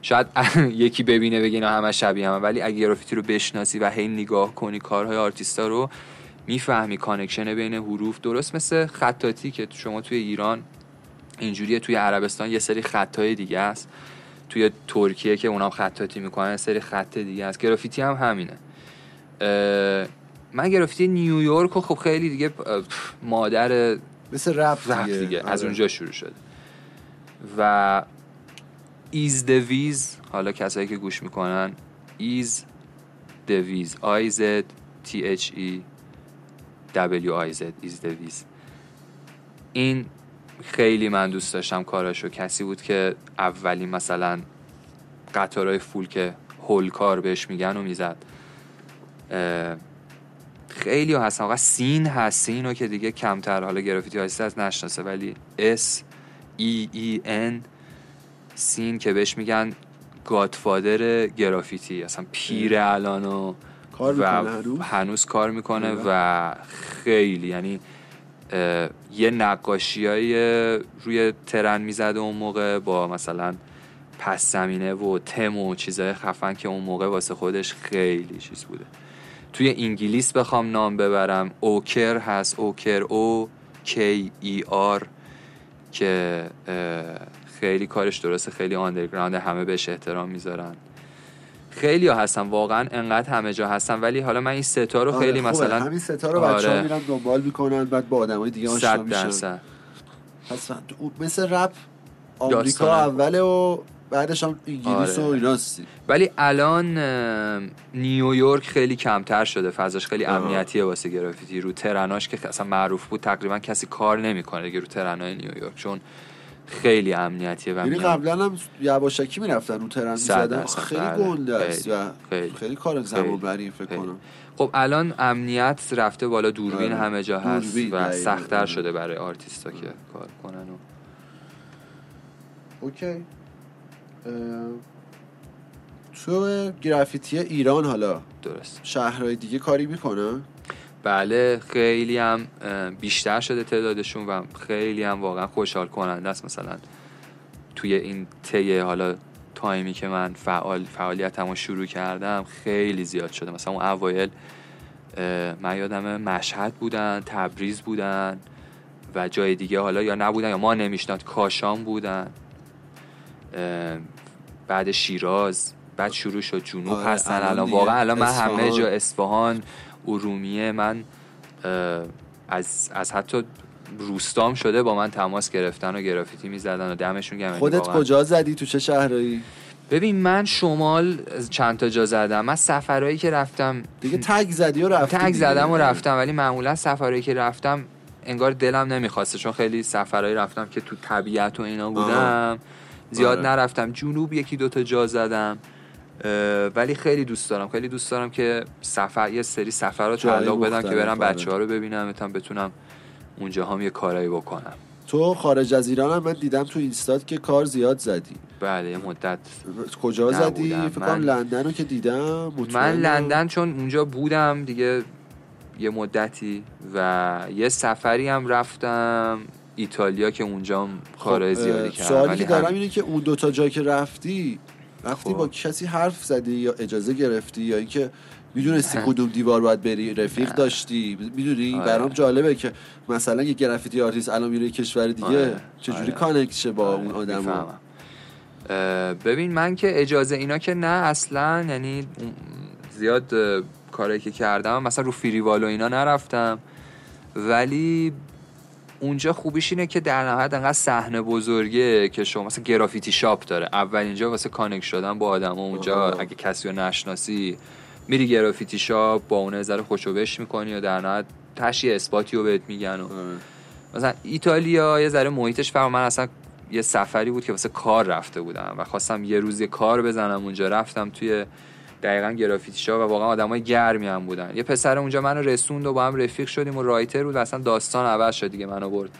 شاید یکی ببینه بگه اینا همه شبیه هم، ولی اگه گرافیتی رو بشناسی و هی نگاه کنی کارهای آرتیستا رو، میفهمی کانکشن بین حروف، درست مثل خطاطی که شما توی ایران اینجوریه، توی عربستان یه سری خطای دیگه است، توی ترکیه که اونام خطاطی میکنن یه سری خط دیگه است، گرافیتی هم همینه. من گرافیتی نیویورک و خب خیلی دیگه مادر مثل رپ دیگه از اونجا شروع شد و ایز دویز، حالا کسایی که گوش میکنن ایز دویز، IZTHEWIZ، ایز دویز، این خیلی من دوست داشتم کاراشو، کسی بود که اولین مثلا قطارهای فول که هولکار بهش میگن و میزد، خیلی ها هستن واقعا. سین هست، سینو که دیگه کمتر حالا گرافیتی آرتیست از نشناسه، ولی SEEN، سین که بهش میگن گادفادر گرافیتی، اصلا پیر الانو کار میکنه، هنوز کار میکنه و خیلی یعنی یه نقاشیای روی ترن میزده اون موقع با مثلا پس زمینه و تم و چیزای خفن که اون موقع واسه خودش خیلی چیز بوده. توی انگلیس بخوام نام ببرم، اوکر هست، اوکر OKER که خیلی کارش درسته، خیلی آندرگراند، همه بهش احترام میذارن، خیلی ها هستن واقعا، انقدر همه جا هستن، ولی حالا من این ستا رو خیلی مثلا همین ستا رو بچه‌ها میرن دنبال میکنن، بعد با آدمای دیگه آشنا میشن. پس مثل رپ آمریکا اوله و بعدش هم انگلیس و ایناست، ولی الان نیویورک خیلی کمتر شده، فضاش خیلی امنیتیه واسه گرافیتی، رو ترناش که اصلا معروف بود تقریبا کسی کار نمیکنه دیگه رو ترنای نیویورک، چون خیلی امنیتیه و یعنی قبلا هم یواشکی میرفتن رو ترن می‌زدن، خیلی گنده است و خیلی کار زمانبری فکر کنم. خب الان امنیت رفته بالا، دوربین همه جا هست و سخت‌تر شده برای آرتیستا که کار کنن. اوکی. تو گرافیتی ایران حالا درست شهرهای دیگه کاری میکنن؟ بله خیلی هم بیشتر شده تعدادشون و خیلی هم واقعا خوشحال کننده است. مثلا توی این طی حالا تایمی که من فعالیتمو شروع کردم خیلی زیاد شده. مثلا اون اوایل من یادمه مشهد بودن، تبریز بودن و جای دیگه حالا یا نبودن یا ما نمیشناد، کاشان بودن، بعد شیراز، بعد شروع شد جنوب. آره هستن الان واقعا الان من اصفهان. همه جا اصفهان، ارومیه، من از حتی روستام شده با من تماس گرفتن و گرافیتی میزدن و دمشون گرم. خودت کجا زدی؟ تو چه شهرایی؟ ببین من شمال چند تا جا زدم. من سفرهایی که رفتم دیگه تگ زدی و رفتم، تگ زدم و رفتم، ولی معمولا سفرهایی که رفتم انگار دلم نمیخواسته، چون خیلی سفرهایی رفتم که تو طبیعت و اینا بودم زیاد نرفتم. جنوب یکی دو تا جا زدم، ولی خیلی دوست دارم، خیلی دوست دارم که سفر یه سری سفرات رو علاق بدم که برم بچه‌ها رو ببینم، مثلا بتونم اونجاها یه کارایی بکنم. تو خارج از ایران هم من دیدم تو اینستات که کار زیاد زدی. بله یه مدت کجا زدی؟ فکر کنم لندن رو که دیدم. من لندن چون اونجا بودم دیگه یه مدتی و یه سفری هم رفتم ایتالیا که اونجا هم کارای زیادی کردم. سوالی که دارم اینه که اون دوتا جایی که رفتی با کسی حرف زدی یا اجازه گرفتی یا اینکه میدونستی کدوم دیوار باید بری، رفیق داشتی؟ میدونی برام جالبه که مثلا یه گرافیتی آرتیست الان میره کشور دیگه چجوری کانکت شه با اون آدمو؟ ببین من که اجازه اینا که نه اصلا، یعنی زیاد کاری که کردم مثلا رو فریوال و اینا نرفتم، ولی اونجا خوبیش اینه که در نهایت انقدر صحنه بزرگه که شما مثلا گرافیتی شاپ داره، اول اینجا واسه کانکت شدن با آدما اونجا اگه کسی رو نشناسی میری گرافیتی شاپ با اون نظر خوشو بش میکنی و در نهایت تشی اثباتی رو بهت میگن. و مثلا ایتالیا یه ذره محیطش فرق، من اصلا یه سفری بود که واسه کار رفته بودم و خواستم یه روز یه کار بزنم اونجا، رفتم توی دقیقاً گرافیتی شاپ و واقعا آدمای گرمی هم بودن. یه پسر اونجا منو رسوند و با هم رفیق شدیم و رایتر بود و اصلا داستان عوض شد دیگه، منو برد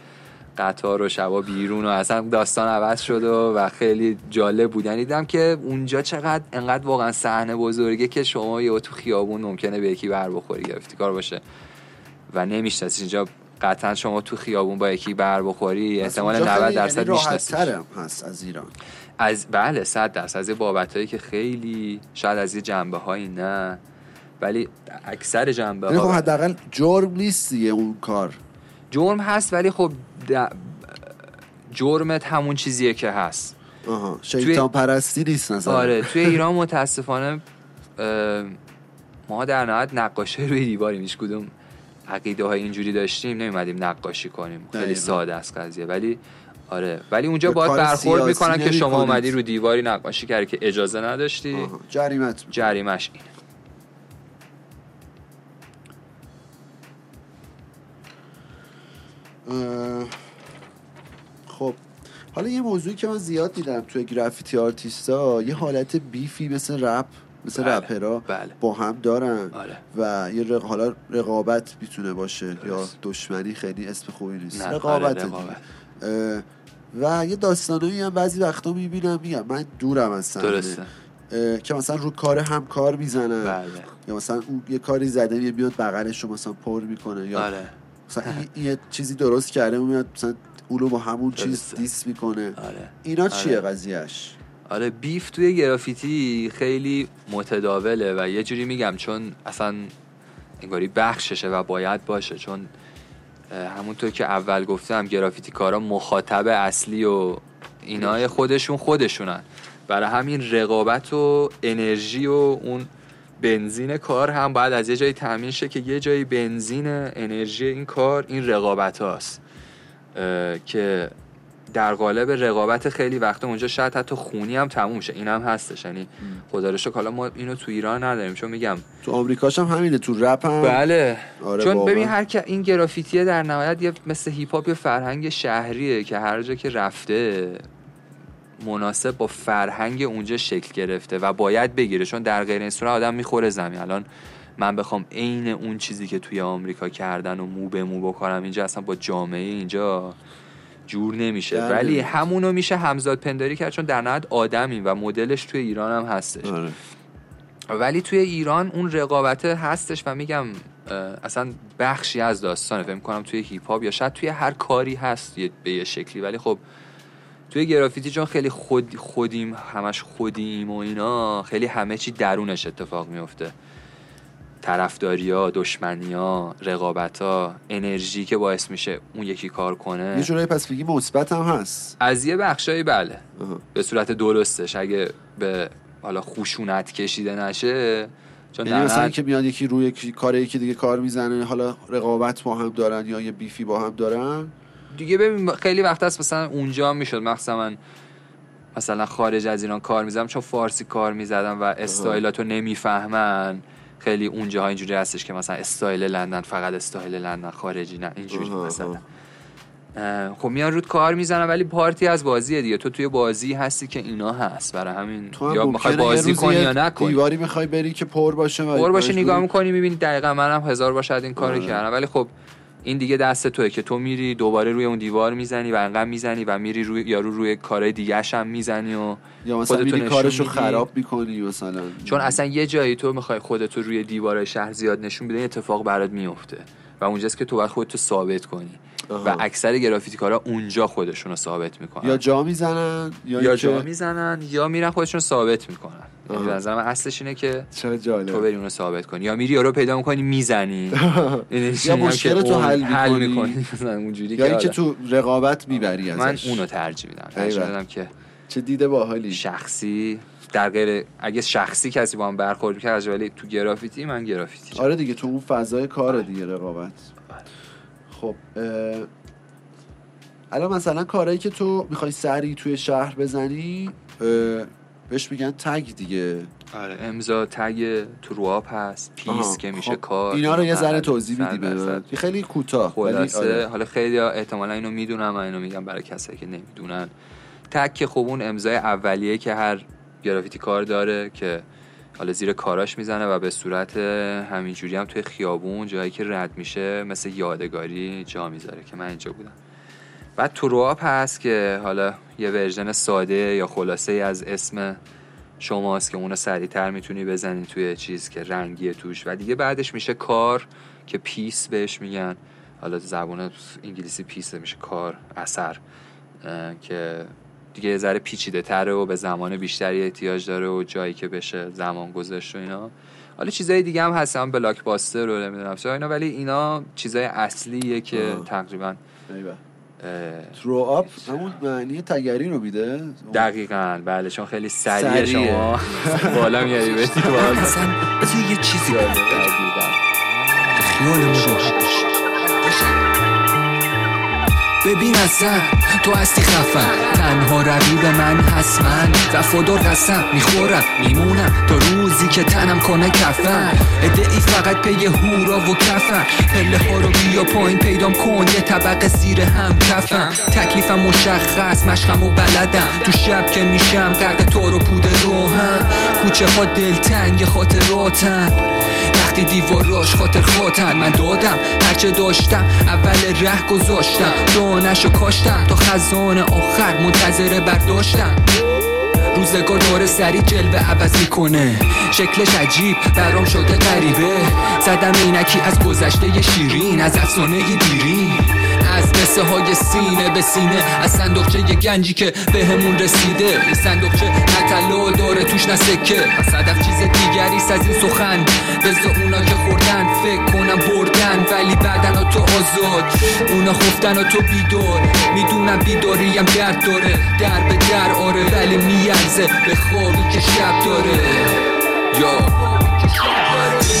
قطار و شبا بیرون و اصلا داستان عوض شد و خیلی جالب بود. دیدم که اونجا چقدر انقدر واقعا صحنه بزرگه که شما یه تو خیابون ممکنه به یکی بر بخوری، گرفتی کار باشه و نمیشناسی. اینجا قطعا شما تو خیابون با یکی بر بخوری احتمال 90% میشناسی. راحت‌ترم هست از ایران. از بله 100% از بابتایی که خیلی شاید از یه جنبه‌هایی نه، ولی اکثر جنبه‌ها خب حداقل جرم نیست دیگه. اون کار جرم هست ولی خب جرمت همون چیزیه که هست. شیطان پرستی نیست مثلا. آره توی ایران متاسفانه ما در نهایت نقاشی روی دیواریم، هیچ کدوم عقیده های اینجوری داشتیم نمی‌اومدیم نقاشی کنیم، خیلی ساده است قضیه. ولی آره ولی اونجا باید برخورد میکنن که شما اومدی رو دیواری نقاشی کردی که اجازه نداشتی، جریمش اینه. خب حالا یه موضوعی که من زیاد دیدم توی گرافیتی آرتیستا یه حالت بیفی مثل رپرها با هم دارن و یه حالا رقابت میتونه باشه یا دشمنی، خیلی اسم خوبی نیست، رقابت و یه داستانایی هم بعضی وقتا میبینم، میگم من دورم از صحنه که مثلا رو کار هم کار میزنن یا مثلا اون یه کاری زده میاد بغلش رو مثلا پر میکنه یا مثلا یه چیزی درست کرده میاد مثلا اون رو با همون چیز دیس میکنه. اینا چیه قضیهش؟ آره بیف توی گرافیتی خیلی متداوله و یه جوری میگم چون اصلا انگاری بخششه و باید باشه، چون همونطور که اول گفتم گرافیتی کارا مخاطب اصلی و اینای خودشونن، برای همین رقابت و انرژی و اون بنزین کار هم باید از یه جایی تامین شه که یه جایی بنزین انرژی این کار این رقابت هاست که در قالب رقابت خیلی وقتا اونجا شاید حتی خونی هم تموم شه. این هم هستش، یعنی خدا رو شکر حالا ما اینو تو ایران نداریم، چون میگم تو آمریکاش هم همینه، تو رپ هم بله. آره چون ببین هر که این گرافیتی در نهایت یه مثل هیپ هاپ یه فرهنگ شهریه که هر جا که رفته مناسب با فرهنگ اونجا شکل گرفته و باید بگیره، چون در غیر این صورت آدم میخوره زمین. الان من بخوام عین اون چیزی که توی آمریکا کردن و مو به مو بکنم اینجا اصلا با جامعه اینجا جور نمیشه دلوقتي. ولی همونو میشه همزاد پنداری کرد چون در نهایت آدمی و مدلش توی ایران هم هستش. آره. ولی توی ایران اون رقابت هستش و میگم اصلا بخشی از داستانه، فکر می‌کنم توی هیپ هاپ یا شاید توی هر کاری هست به یه شکلی، ولی خب توی گرافیتی چون خیلی خودیم همش خودیم و اینا، خیلی همه چی درونش اتفاق میفته، طرفداری‌ها، دشمنی‌ها، رقابت‌ها، انرژی که باعث میشه اون یکی کار کنه. یه جورایی پس بگی مثبت هم هست. از یه بخشایی بله. به صورت درستش اگه به حالا خوشونت کشیده نشه، چون یعنی مثلا که میاد یکی روی کار یکی دیگه کار میزنه، حالا رقابت با هم دارن یا یه بیفی با هم دارن. دیگه ببین خیلی وقت هست مثلا اونجا میشد مثلا خارج از ایران کار میزدم چون فارسی کار میزدم و استایلاتو نمیفهمن. خیلی اونجاها اینجوری هستش که مثلا استایل لندن، فقط استایل لندن، خارجی نه اینجوری مثلا. خب میان رود کار میزنن ولی پارتی از بازیه دیگه، تو توی بازی هستی که اینا هست، برای همین تو هم یا میخوای بازی کنی یا نکنی، دیواری میخوای بری که پر باشه نگاه میکنی میبینی دقیقاً منم هزار بار شاید این کارو کردم، ولی خب این دیگه دست توئه که تو میری دوباره روی اون دیوار میزنی و انقدر میزنی و میری روی یارو روی کارهای دیگه‌ش هم میزنی و یا مثلا میری کارشو خراب میکنی مثلا، چون اصلا یه جایی تو میخوای خودت رو روی دیوارهای شهر زیاد نشون بدی اتفاق برات میفته و اونجاست که تو باید خودت ثابت کنی. و اکثر گرافیتیکارا اونجا خودشونو ثابت میکنن، یا جا میزنن یا میرن خودشونو ثابت میکنن. یعنی به نظر من اصلش اینه که تو بری اونو ثابت کنی، یا میری یارو پیدا میکنی میزنی یا مشکل تو حل میکنی اونجوری که، یا اینکه تو رقابت میبری ازش. من اونو ترجیح میدم. که چه دیده باحالی شخصی در غیر اگه شخصی کسی با من برخورد می‌کرد، ولی تو گرافیتی من گرافیتی. آره دیگه تو اون فضای کار دیگه رقابت. خب الان مثلا کارهایی که تو میخوای سری توی شهر بزنی بهش میگن تگ دیگه. آره امضا تگ تو روآپ هست، پیس که میشه کار. اینا رو یه ذره توضیح میدی به خیلی کوتاه ولی حالا خیلی احتمالاً اینو میدونم، من اینو میگم برای کسایی که نمیدونن. تگ که خب اون امضای اولیه که هر گرافیتی کار داره که حالا زیر کاراش میزنه و به صورت همینجوری هم توی خیابون جایی که رد میشه مثل یادگاری جا میذاره که من اینجا بودم. بعد تو روآپ هست که حالا یه ورژن ساده یا خلاصه از اسم شماست که اونو سریع‌تر میتونی بزنی توی چیز که رنگیه توش، و دیگه بعدش میشه کار که پیس بهش میگن، حالا زبان انگلیسی پیس میشه کار اثر، که دیگه ذره پیچیده تره و به زمان بیشتری احتیاج داره و جایی که بشه زمان گذاشت و اینا. حالا چیزای دیگه هم هستن، بلاک باستر رو نمیدونم چرا اینا، ولی اینا چیزای اصلیه که تقریبا رو آپ همون معنی تگری رو میده دقیقاً. بله چون خیلی سریع شما بالا میاری بهش تو اصلا یه چیزی داره خیالمون باشه. ببین اصلا تو هستی خفن، تنها رقیب من هست من، وفادار قسم میخورم میمونم تا روزی که تنم کنه کفن، ادعی فقط پی هورا و کفن، پله ها رو بیا پایین پیدام کن یه طبقه زیر هم کفن، تکلیفم مشخص مشخم و بلدم، تو شب که میشم قرد تار و پود روحم، کوچه ها دلتنگ خاطراتم وقتی دیواراش خاطر خاطر من دادم، هرچه داشتم اول ره گذاشتم، دانشو کاشتم تا خزان آخر منتظر برداشتم، روزگار داره سری جلوه عوض میکنه شکلش عجیب برام شده غریبه، زدم اینکی از گذشته شیرین، از افسانه ای دیرین، از قصه های سینه به سینه، از صندوقچه یه گنجی که به همون رسیده، این صندوقچه نطلا داره توش نسکه، از صدف چیز دیگریست از این سخن، بزا اونا که خوردن فکر کنم بردن، ولی بعدن ها تو آزاد اونا خفتن ها تو بیدار، میدونم بیداریم درد داره در به در آره، ولی میرزه به خوابی که شب داره یا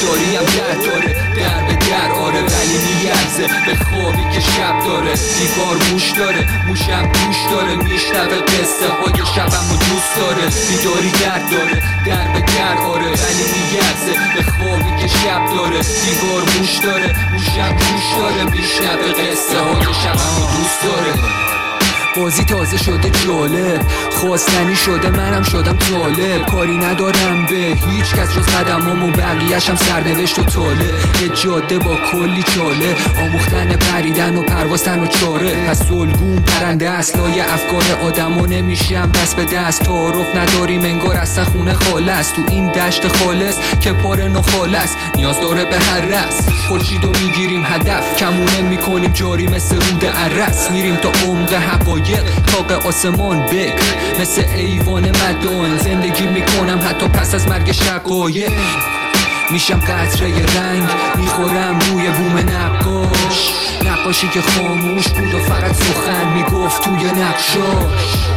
داریم درد داره در به در آره، ولی میرزه به خوابی که شب داره، دیوار موش داره موشم گوش داره، میشنوه قصه های شبم و دوست داره، بیداری درد داره در به در آره، ولی میرزه به خوابی که شب داره، دیوار موش داره موشم گوش داره، میشنوه قصه های شبم و دوست داره، بازی تازه شده جالب، خواستنی شده، منم شدم طالب. کاری ندارم به هیچ کس جز قدمام و بقیه‌شم سرنوشت و طاله. یه جاده با کلی چاله، آموختن پریدن و پروازتن و چاره. پس الگوم پرنده اصلای افکار آدمو نمیشم پس به دست. تعارف نداریم انگار اصلا خونه خاله است، تو این دشت خالص که پاره نخاله است. نیاز داره به هر رس، خورشیدو میگیریم هدف، کمونه میکنیم جاری مثل رود عرس. میریم تا عمق حقایق، طاق آسمان بک مثل ایوان مدان. زندگی میکنم حتی پس از مرگ شقایق، میشم قطره رنگ، میخورم روی بوم نقاش. نقاشی که خاموش بود و فقط سخن میگفت توی نقشاش.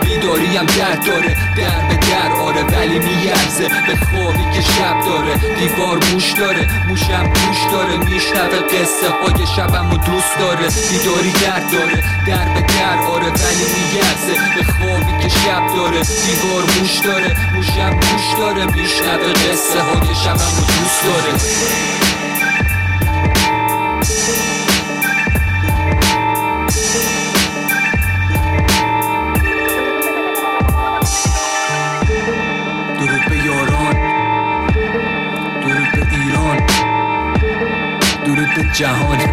بیداریم درد داره، در به در آره، ولی میارزه به خوابی که شب داره. دیوار موش داره، موشم گوش داره، میشنوه قصه های شبم و دوست داره. بیداری درد داره، در به در آره، ولی میارزه به خوابی که شب داره. دیوار موش داره، موشم گوش داره، میشنوه قصه های شبم و دوست داره. جهان ببین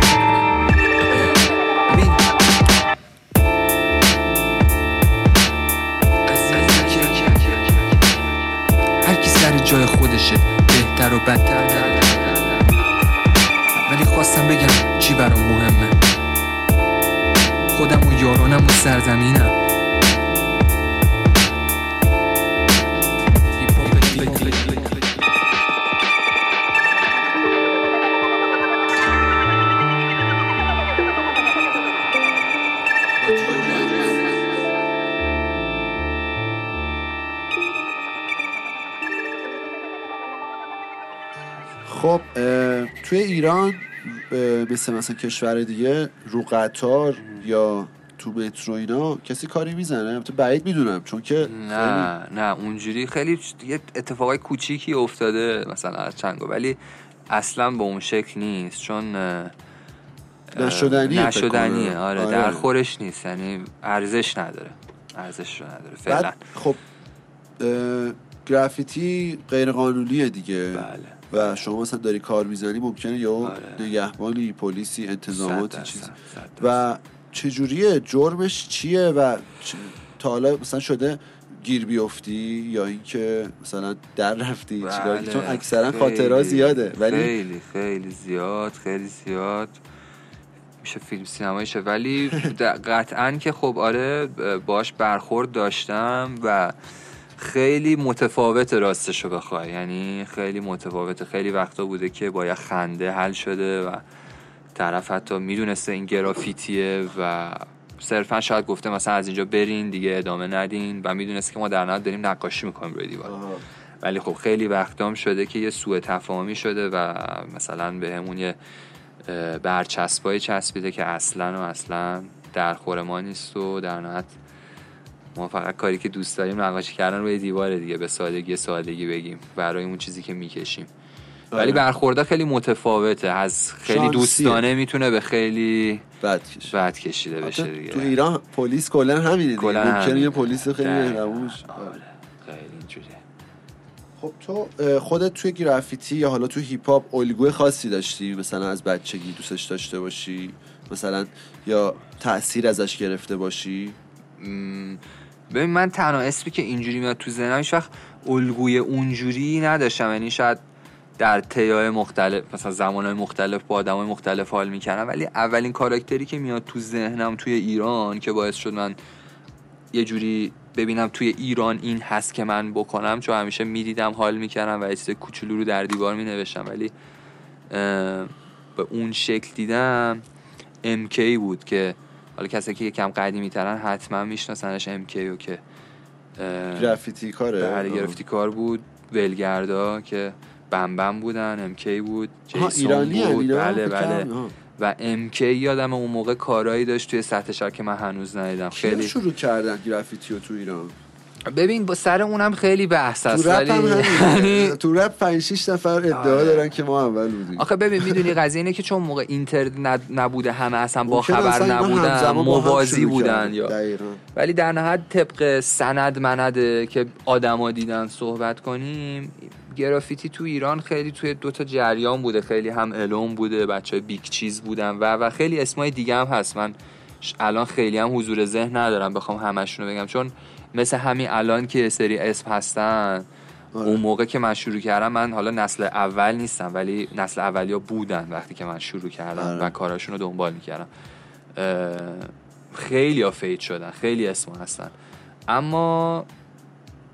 هر کی سر جای خودشه، بهتر و بدتر. ولی خواستم بگم چی برام مهمه، خودم و یارانم و سرزمینم. خب توی ایران مثل کشور دیگه رو قطار یا تو مترو اینا کسی کاری میزنه؟ البته بعید میدونم چون که نه اونجوری خیلی یه اتفاقای کوچیکی افتاده مثلا از چنگو، ولی اصلا به اون شکل نیست چون نشدنیه. آره در خورش نیست، یعنی ارزش نداره فعلا. خب گرافیتی غیر قانونیه دیگه. بله. و شما مثلا داری کار میزنی ممکنه یا آره. نگهبانی، پلیسی، انتظاماتی چیز و چجوریه؟ جرمش چیه؟ و تا حالا مثلا شده گیر بیفتی یا اینکه مثلا در رفتی؟ بله. چیکار؟ چون اکثرا خاطرها زیاده ولی خیلی زیاد میشه فیلم سینماییشه، ولی قطعاً که خب آره باش برخورد داشتم و خیلی متفاوت راستشو بخوای، یعنی خیلی متفاوته. خیلی وقتا بوده که با یه خنده حل شده و طرف حتی میدونسته این گرافیتیه و صرفا شاید گفته مثلا از اینجا برین دیگه ادامه ندین و میدونسته که ما در نهایت داریم نقاشی میکنیم روی دیوار. ولی خب خیلی وقتا هم شده که یه سوء تفاهمی شده و مثلا به همون یه برچسبایی چسبیده که اصلا در خور ما نیست و در نهایت ما فقط کاری که دوست داریم نقاشی کردن روی دیواره دیگه، به سادگی بگیم برای اون چیزی که میکشیم. ولی برخورده خیلی متفاوته، از خیلی دوستانه میتونه به خیلی بد کشیده بشه دیگه. تو ایران پلیس کلا همینه دیگه، ممکنه یه پلیس خیلی مهربون باشه. خیلی اینجوریه. خب تو خودت توی گرافیتی یا حالا تو هیپ هاپ الگوی خاصی داشتی مثلا از بچگی دوستش داشته باشی مثلا یا تأثیر ازش گرفته باشی؟ ببین من تنها اسمی که اینجوری میاد تو ذهنم هیچ وقت الگوی اونجوری نداشتم، یعنی شاید در طیای مختلف مثلا زمانهای مختلف با آدمای مختلف حال میکردم، ولی اولین کاراکتری که میاد تو ذهنم توی ایران که باعث شد من یه جوری ببینم توی ایران این هست که من بکنم، چون همیشه میدیدم حال میکردم و یه چیز کوچولو رو در دیوار مینوشتم، ولی به اون شکل دیدم ام کی بود که حالا کسی که یکم قدیمی ترن حتما میشناسنش. ام کیو که گرافیتی کاره، بله گرافیتی کار بود. ولگردا که بمبم بودن، ام کی بود، جیسون بود، بله. و ام کی یادم اون موقع کارایی داشت توی سطح شهر که من هنوز ندیدم. خیلی شروع کردن گرافیتی رو تو ایران ببین با سر اونم خیلی بحث است، ولی تو رپ 5 6 نفر ادعا دارن که ما اول بودیم. آخه ببین میدونی قضیه اینه که چون موقع اینترنت نبوده همه اصلا با خبر نبودن، موازی بودن یا دقیقاً. ولی در نهایت طبق سند منده که آدما دیدن صحبت کنیم، گرافیتی تو ایران خیلی توی دوتا جریان بوده، خیلی هم ایلون بوده، بچه بیگ چیز بودن و خیلی اسمای دیگه هم هست. من الان خیلی هم حضور ذهن ندارم بخوام همشونو بگم، چون مثل همین الان که سری اسم هستن آره. اون موقع که من شروع کردم، من حالا نسل اول نیستم ولی نسل اولیا بودن وقتی که من شروع کردم آره. و کاراشون رو دنبال میکردم. خیلی ها فید شدن، خیلی اسم هستن، اما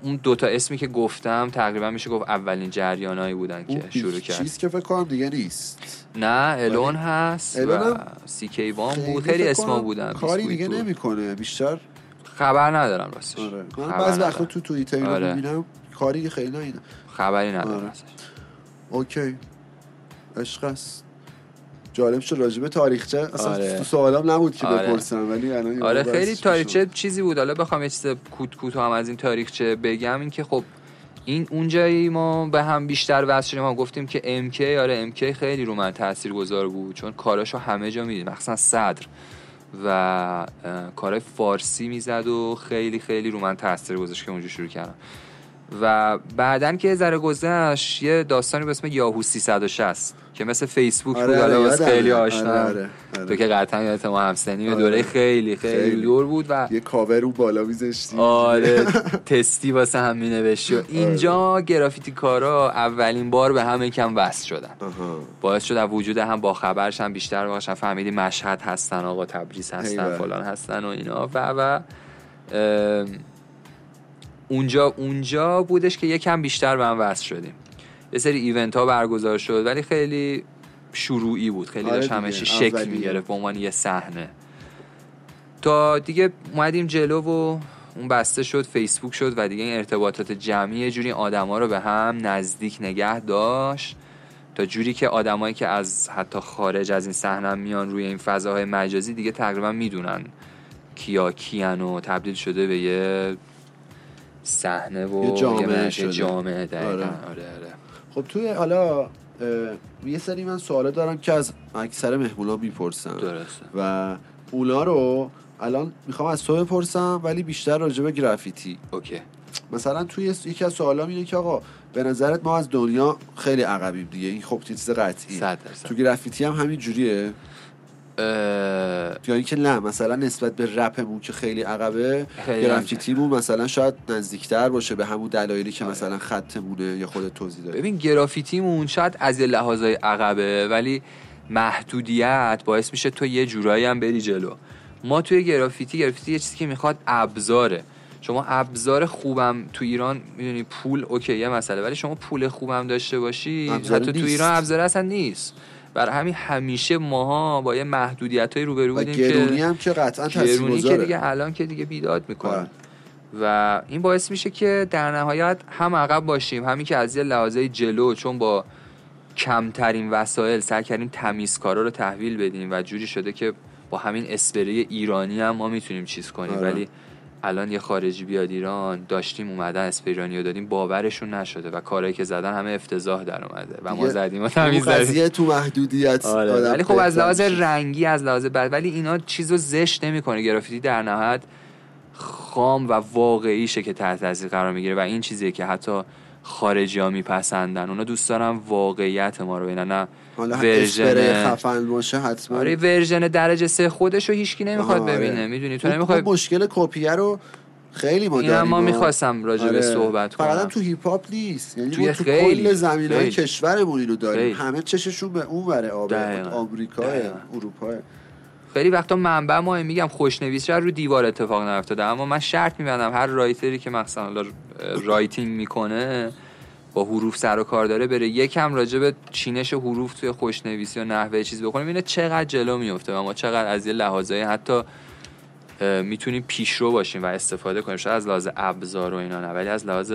اون دوتا اسمی که گفتم تقریبا میشه گفت اولین جریانایی بودن که شروع کرد. چیز که فکر کنم دیگه نیست. نه ایلون هست، ایلون سیکی وان بود، خیلی اسما بودن. کاری دیگه نمیکنه بیشتر، خبر ندارم راستش. آره. من بعضی وقتا تو توییتر اینا آره. میبینم کاری خیلی اینا خبری ندارم آره. راستش. اوکی. عشق است. جالب شد راجبه تاریخچه اصلا آره. تو سوالم نبود که آره. بپرسم ولی الان آره خیلی تاریخچه چیزی بود. حالا بخوام یه چیز کوت هم از این تاریخچه بگم، این که خب این اونجایی ما به هم بیشتر وصل شدیم. ما گفتیم که ام کی، آره ام کی خیلی رو من تاثیرگذار بود چون کاراشو همه جا میدید، مخصوصا صدر و کارهای فارسی میزد و خیلی خیلی رو من تاثیر گذاشت که اونجا شروع کردم. و بعدن که ذره گذشت یه داستانی به اسم یاهو 360 که مثل فیسبوک بود، حالا خیلی آشنا تو که قطعا یادت ما همسنی آره. دوره خیلی خیلی دور بود و یه کاور رو بالا می‌ذاشتی آره تستی واسه هم می‌نوشتی. اینجا آره. گرافیتی کارا اولین بار به هم یکم وصل شدن آها. باعث شد از وجود هم با خبرشن بیشتر باشن، فهمیدی مشهد هستن، آقا تبریز هستن، فلان هستن و اینا و اونجا بودش که یکم بیشتر به هم وصل شدیم. یه سری ایونت ها برگزار شد ولی خیلی شروعی بود، خیلی داشت همه چی شکل میگرفت به عنوان یه صحنه. تا دیگه اومدیم جلو و اون بسته شد، فیسبوک شد و دیگه این ارتباطات جمعی یه جوری آدما رو به هم نزدیک نگه داشت، تا جوری که آدمایی که از حتی خارج از این صحنه میان روی این فضاهای مجازی دیگه تقریبا میدونن کیا کیان و تبدیل شده به یه صحنه و یه جامعه دقیقا آره. آره. خب توی حالا یه سری من سواله دارم که از اکثر مهمونا میپرسم درسته. و اونا رو الان میخوام از تو بپرسم ولی بیشتر راجع به گرافیتی. اوکی. مثلا توی یکی از سوالام اینه که آقا به نظرت ما از دنیا خیلی عقبیم دیگه، این خب چیز قطعی 100%. تو گرافیتی هم همین جوریه یعنی که نه مثلا نسبت به رپمون که خیلی عقبه، گرافیتیمون مثلا شاید نزدیکتر باشه به همون دلایلی که مثلا خطمونه یا خودت توضیح داره. ببین گرافیتیمون شاید از لحاظای عقبه ولی محدودیت باعث میشه تو یه جورایی هم بری جلو. ما توی گرافیتی یه چیزی که میخواد ابزاره. شما ابزار خوبم تو ایران میدونی پول اوکیه مسئله، ولی شما پول خوبم داشته باشی حتی تو ایران ابزار اصلا نیست. برای همین همیشه ماها با یه محدودیت‌های روبرو بودیم که گرونی هم که قطعا تاثیرگذاره، که دیگه الان که دیگه بیداد میکنن و این باعث میشه که در نهایت هم عقب باشیم، همین که از یه لحاظه جلو چون با کمترین وسایل سعی کردیم تمیزکارا رو تحویل بدیم و جوری شده که با همین اسپری ایرانی هم ما میتونیم چیز کنیم. ولی الان یه خارجی بیاد ایران، داشتیم اومدن اسپیرانیو دادیم باورشون نشده و کارهایی که زدن همه افتضاح در اومده و ما زدیم و تمیز زدیم. قضیه تو محدودیت آره. ولی خب از لحاظ رنگی از لحاظ بد ولی اینا چیزو زشت نمی‌کنه. گرافیتی در نهایت خام و واقعیشه که تحت تاثیر قرار میگیره و این چیزیه که حتی خارجی‌ها میپسندن، اونا دوست دارن واقعیت ما رو ببینن، نه ورژن خفن باشه حتما. آره ورژن درجه 3 خودشو هیچکی نمیخواد ببینه آره. میدونی تو نمیخوای مشکل کپیه رو خیلی ما داریم. ما میخواستم راجع به آره. صحبت کنم. فقط تو هیپ هاپ نیست، یعنی توی تو کل زمینه‌های کشورمون اینو داریم، همه چششون به اون وره آبه، آمریکا، اروپا. خیلی وقتا منبع ما میگم خوشنویس رو دیوار اتفاق نیفتاده، اما من شرط میبندم هر رایتری که مثلا رایتینگ میکنه با حروف سر و کار داره بره یکم راجع به چینش حروف توی خوشنویسی یا نحوه چیز بخونه، اینه چقدر جلو میفته و ما چقدر از یه لحاظای حتی میتونیم پیشرو باشیم و استفاده کنیم، شاید از لحاظ ابزار و اینا نه ولی از لحاظ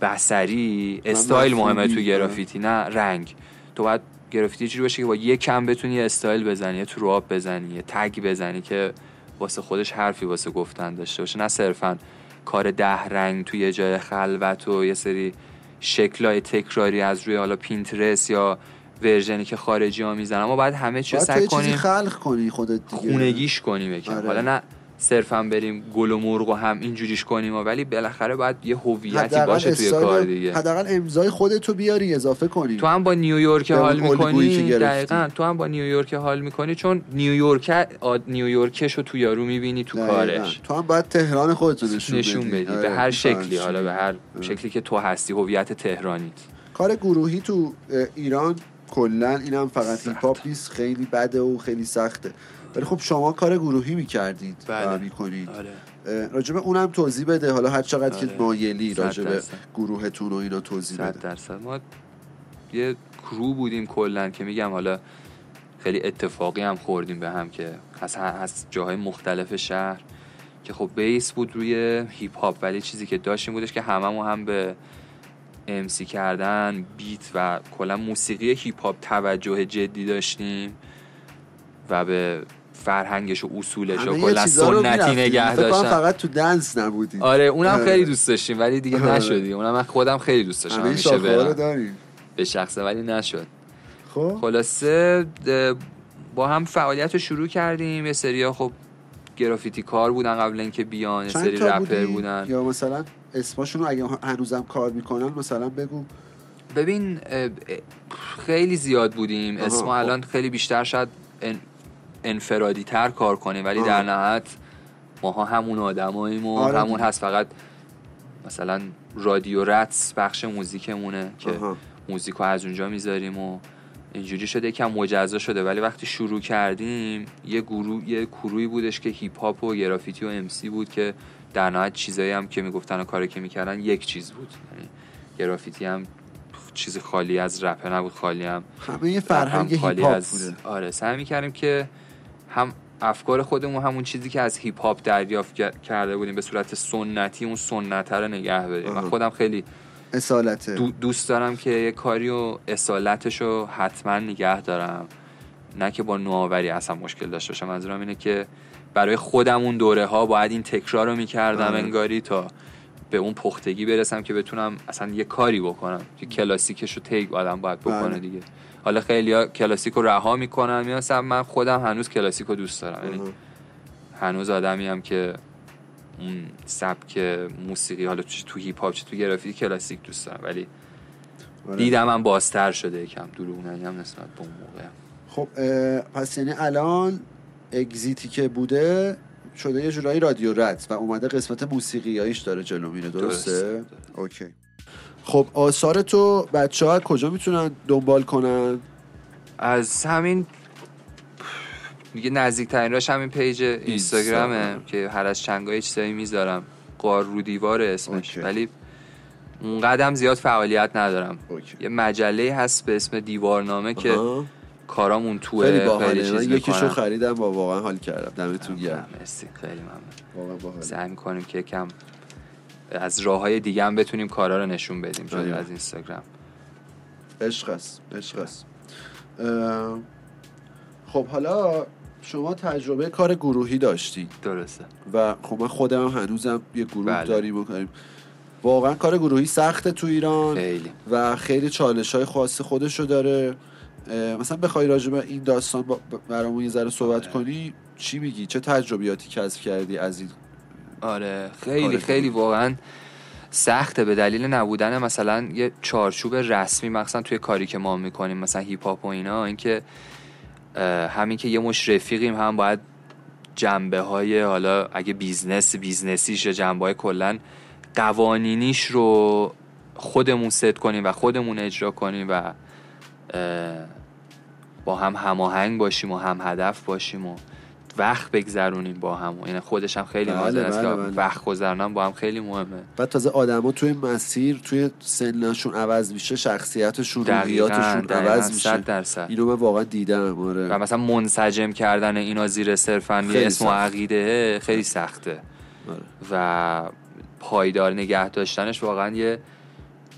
بصری. استایل مهمه تو گرافیتی نه رنگ. تو باید گرافیتی چیزی باشه که با یک کم بتونی یه استایل بزنی، یه تروآپ بزنی، یه تگ بزنی که واسه خودش حرفی واسه گفتن داشته باشه، نه صرفاً کار 10 رنگ توی یه جای خلوت و یه سری شکل‌های تکراری از روی حالا پینترست یا ورژنی که خارجی ها میزنن. ما باید همه چیز سعی کنیم خلق کنی خودت دیگه، خونگیش کنی بکنیم. آره. حالا نه صرفا بریم گل و مرغ و هم اینجوریش کنیم، ولی بالاخره باید یه هویتی باشه توی کار دیگه. حداقل امضای خودتو بیاری اضافه کنی. تو هم با نیویورک حال می‌کنی، دقیقاً تو هم با نیویورک حال می‌کنی، چون نیویورکشو تو یارو می‌بینی تو کارش. تو هم باید تهران خودتو نشون بدی به هر شکلی، حالا به هر شکلی که تو هستی، هویت تهرانیت. کار گروهی تو ایران کلن اینم فقط هیپ هاپ نیست، خیلی بده و خیلی سخته، ولی خب شما کار گروهی میکردید و میکنید. آره. راجب اونم توضیح بده حالا هر چقدر. آره. که مایلی راجب گروهتون و اینا توضیح بده. 100% ما یه کرو بودیم کلن که میگم حالا خیلی اتفاقی هم خوردیم به هم که از جاهای مختلف شهر، که خب بیس بود روی هیپ هاپ، ولی چیزی که داشتیم بودش که هممون هم به ام سی کردن بیت و کلا موسیقی هیپ هاپ توجه جدی داشتیم و به فرهنگش و اصولش و کلا سنتی نگه داشتن. فقط تو دنس نبودیم. آره اونم خیلی دوست داشتیم ولی دیگه نشدیم. اونم من خودم خیلی دوست داشتم همیشه برم به شخصه ولی نشد. خب خلاصه با هم فعالیت رو شروع کردیم. یه سریا خب گرافیتی کار بودن قبل اینکه بیان، یه سری رپر بودن یا مثلا اسماشون رو اگه هنوزم کار میکنن مثلا بگو. ببین خیلی زیاد بودیم اسم، الان خیلی بیشتر شاید انفرادی تر کار کنیم، ولی در نهایت ماها همون آدماییم و همون هست، فقط مثلا رادیو رتس بخش موزیکمونه که موزیکو از اونجا میذاریم و اینجوری شده که مجزا شده. ولی وقتی شروع کردیم یه گروهی بودش که هیپ هاپ و گرافیتی و ام سی بود که در نهایت چیزایی هم که میگفتن و کاری که میکردن یک چیز بود، یعنی گرافیتی هم چیز خالی از رپ نبود، خالی هم همه فرهنگ هیپ هاپ بوده. آره سعی میکردیم که هم افکار خودمون همون چیزی که از هیپ هاپ دریافت کرده بودیم به صورت سنتی اون سنت رو نگه بدیم. من خودم خیلی اصالته دوست دارم که یه کاریو اصالتشو حتما نگه دارم، نه که با نوآوری اصلا مشکل داشته باشم. منظورم اینه که برای خودم اون دوره ها باید این تکرار رو میکردم انگاری تا به اون پختگی برسم که بتونم اصلا یه کاری بکنم که کلاسیکش رو تیک آدم باید بکنه دیگه. حالا خیلی ها کلاسیک رو رها میکنن، میاسم من خودم هنوز کلاسیک رو دوست دارم، یعنی هنوز آدمی هم که اون سبک موسیقی حالا چه تو هیپ هاپ چه تو گرافیک کلاسیک دوست دارم، ولی دیدم من بازتر شده یکم درونم نسبت به اون موقع. خب پس یعنی الان اگزیتی که بوده شده یه جورایی رادیو رد و اومده قسمت موسیقیاییش داره جلو میره، درسته؟ اوکی. خب آثار تو بچه‌ها کجا میتونن دنبال کنن؟ از همین دیگه نزدیکترین راش همین پیج اینستاگرامه که هر از چنگای چیزایی میذارم، قار رو دیوار اسمش، ولی اونقدر هم زیاد فعالیت ندارم. یه مجله هست به اسم دیوار نامه که کارامون توه، خیلی باحاله، یکیشو خریدم با واقعا حال کردم. دمتون گرم، مرسی، خیلی ممنون، واقعا باحاله. سعی می‌کنیم که یکم از راه‌های دیگه هم بتونیم کارا رو نشون بدیم جدا از اینستاگرام. عشق است. خب حالا شما تجربه کار گروهی داشتی، درسته، و خب من خودم هنوزم یه گروه داریم و کاریم. واقعا کار گروهی سخته تو ایران خیلی. و خیلی چالش‌های خاص خودشو داره. مثلا بخوای راجع به این داستان برامون یه ذره صحبت کنی، چی میگی؟ چه تجربیاتی کسب کردی از این؟ آره خیلی واقعا سخته به دلیل نبودن مثلا یه چارچوب رسمی، مثلا توی کاری که ما میکنیم مثلا هیپ هاپ و اینا، اینکه همین که یه مش رفیقیم هم باید جنبه های حالا اگه بیزنسیش یا جنبه های کلن قوانینیش رو خودمون ست کنیم و خودمون اجرا کنیم و با هم هماهنگ باشیم و هم هدف باشیم و وقت بگذرونیم با هم. یعنی خودش هم خیلی مهمه است که وقت گذرونن با هم، خیلی مهمه. بعد تازه آدما توی مسیر توی سنشون عوض میشه، شخصیتشون روحیاتشون عوض میشه 100%. اینو من واقعا دیدم. آره. و مثلا منسجم کردن اینا زیر صرفاً اسم و عقیده خیلی سخته. آره. و پایدار نگه داشتنش واقعا یه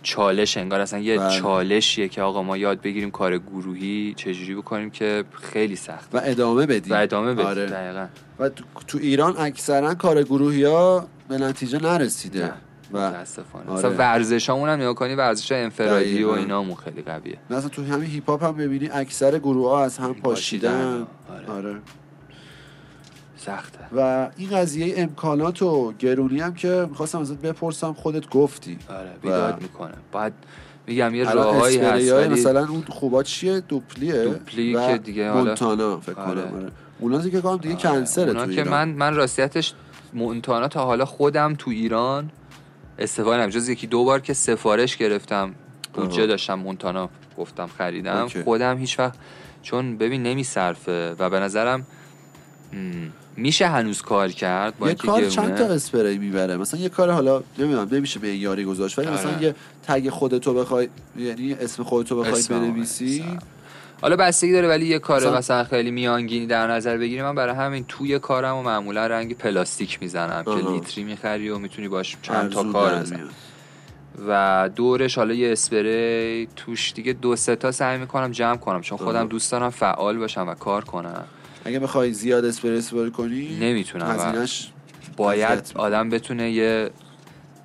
چالش، انگار اصلا یه چالشیه که آقا ما یاد بگیریم کار گروهی چجوری بکنیم که خیلی سخت و ادامه بدیم. آره. دقیقاً. و تو ایران اکثرا کار گروهی ها به نتیجه نرسیده نه. و متاسفانه آره. مثلا ورزشامون هم نگاه کنی، ورزشا انفرادی و اینامون خیلی قویه. مثلا تو همین هیپ هاپ هم ببینی اکثر گروه‌ها از هم پاشیدن. آره. سخته. و این قضیه امکانات و گرونی هم که می‌خواستم ازت بپرسم، خودت گفتی. آره بیداد میکنه. بعد میگم یه راهایی هست مثلا اون خوبا چیه؟ دوپلی که دیگه حالا مونتانا فکر کنم. آره. اوناست که گفتم دیگه کنسله تو ایران. اونا که من راستیتش مونتانا تا حالا خودم تو ایران استفاده نمی‌کنم، جز یکی دو بار که سفارش گرفتم بودجه داشتم مونتانا گفتم خریدم. اوکی. خودم هیچ وقت، چون ببین نمی‌صرفه و به نظرم میشه هنوز کار کرد. با یه کار چند تا اسپری میبره مثلا، یه کار حالا نمیدونم نمیشه به یاری گذاشت، ولی مثلا یه تگ خودتو بخوای، یعنی اسم خودتو بخوای بنویسی، حالا بستگی داره، ولی یه کار مثلا خیلی میانگینی در نظر بگیری. من برای همین توی کارم و معمولا رنگ پلاستیک میزنم که لیتری میخری و میتونی باش چند تا کار بزنی و دورش حالا یه اسپری توش دیگه، دو سه تا سعی میکنم جمع کنم، چون خودم دوست دارم فعال باشم و کار کنم. اگه بخوای زیاد اسپری بار کنی نمیتونم، هزینه‌اش باید آدم بتونه یه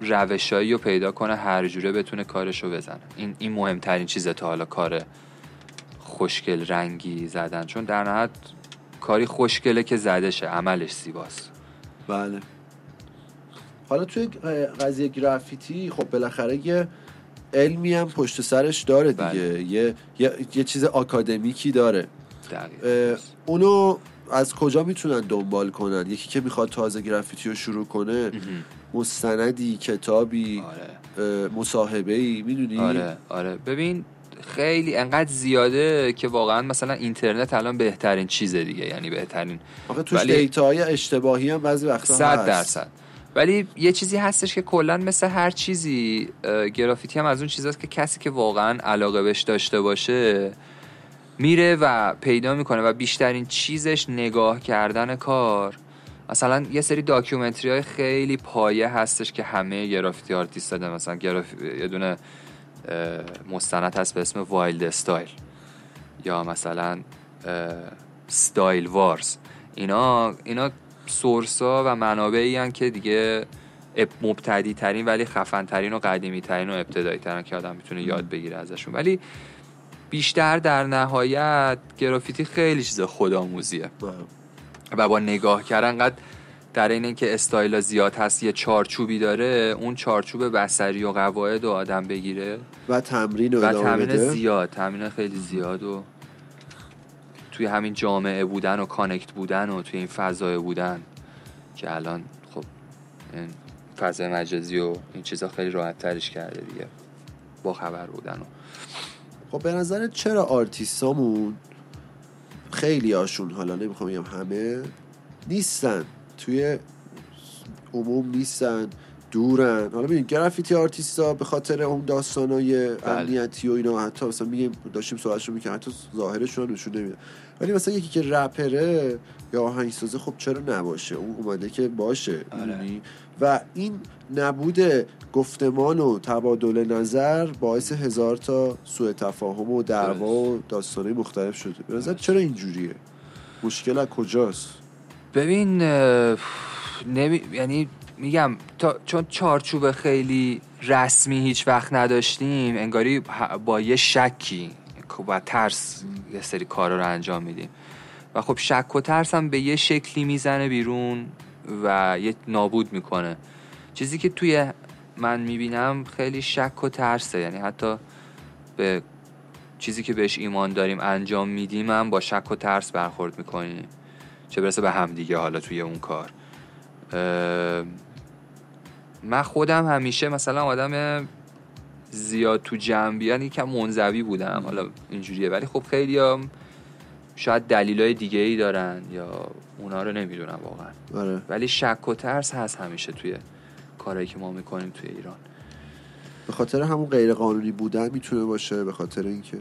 روشایی رو پیدا کنه، هر جوره بتونه کارشو بزنه. این مهمترین چیزه تا حالا، کار خوشگل رنگی زدن، چون در نهایت کاری خوشگله که زدشه، عملش زیباست. بله. حالا توی قضیه گرافیتی خب بالاخره یه علمی هم پشت سرش داره دیگه. بله. یه چیز آکادمیکی داره. اونو از کجا میتونن دنبال کنن؟ یکی که میخواد تازه گرافیتی رو شروع کنه، مستندی، کتابی، آره. مصاحبه‌ای، میدونی؟ آره ببین خیلی انقدر زیاده که واقعا مثلا اینترنت الان بهترین چیزه دیگه، یعنی بهترین، آخه توش دیتاهای اشتباهی هم بعضی وقتا 100%، ولی یه چیزی هستش که کلا مثل هر چیزی گرافیتی هم از اون چیزاست که کسی که واقعا علاقه بهش داشته باشه میره و پیدا میکنه و بیشترین چیزش نگاه کردن کار. مثلا یه سری داکیومنتری های خیلی پایه هستش که همه گرافیتی آرتیست دادن، مثلا یه دونه مستند هست به اسم وایلد ستایل، یا مثلا ستایل وارز. اینا سورسا و منابعی هستن که دیگه مبتدی ترین ولی خفن ترین و قدیمی ترین و ابتدایی ترین که آدم میتونه یاد بگیره ازشون. ولی بیشتر در نهایت گرافیتی خیلی چیز خودآموزیه و با نگاه کردن، قد در این که استایل زیاد هست، یه چارچوبی داره، اون چارچوب بصری و قواعد رو آدم بگیره و تمرین خیلی زیاد و توی همین جامعه بودن و کانکت بودن و توی این فضای بودن که الان خب این فضای مجازی و این چیزا خیلی راحت ترش کرده دیگه، با خبر بودن و. خب به نظرت چرا آرتیستامون خیلی هاشون، حالا نمیخوام بگم همه، نیستن توی عموم، نیستن، دورن؟ حالا ببین گرافیتی آرتیستا به خاطر اون داستانای امنیتی و اینا، حتی مثلا میگیم داشتیم سوالشو میکنیم، حتی ظاهرشون رو نشون نمیده. ولی مثلا یکی که رپره یا آهنگسازه خب چرا نباشه؟ اون اومده که باشه. آره. و این نبود گفتمان و تبادل نظر باعث هزار تا سوء تفاهم و دعوا و داستانای مختلف شده. به نظر چرا اینجوریه؟ مشکل از کجاست؟ ببین یعنی میگم چون چارچوب خیلی رسمی هیچ وقت نداشتیم، انگاری با یه شکی و ترس یه سری کارا رو انجام میدیم و خب شک و ترس هم به یه شکلی میزنه بیرون و یه نابود میکنه. چیزی که توی من میبینم خیلی شک و ترسه، یعنی حتی به چیزی که بهش ایمان داریم انجام میدیم هم با شک و ترس برخورد میکنیم، چه برسه به همدیگه. حالا توی اون کار من خودم همیشه مثلا آدم زیاد تو جنبی، یعنی کم منزوی بودم، حالا اینجوریه. ولی خب خیلی هم شاید دلیلای دیگه ای دارن یا اونا رو نمیدونم واقعا. آره. ولی شک و ترس هست همیشه توی کارهایی که ما میکنیم توی ایران، به خاطر همون غیر قانونی بودن میتونه باشه، به خاطر اینکه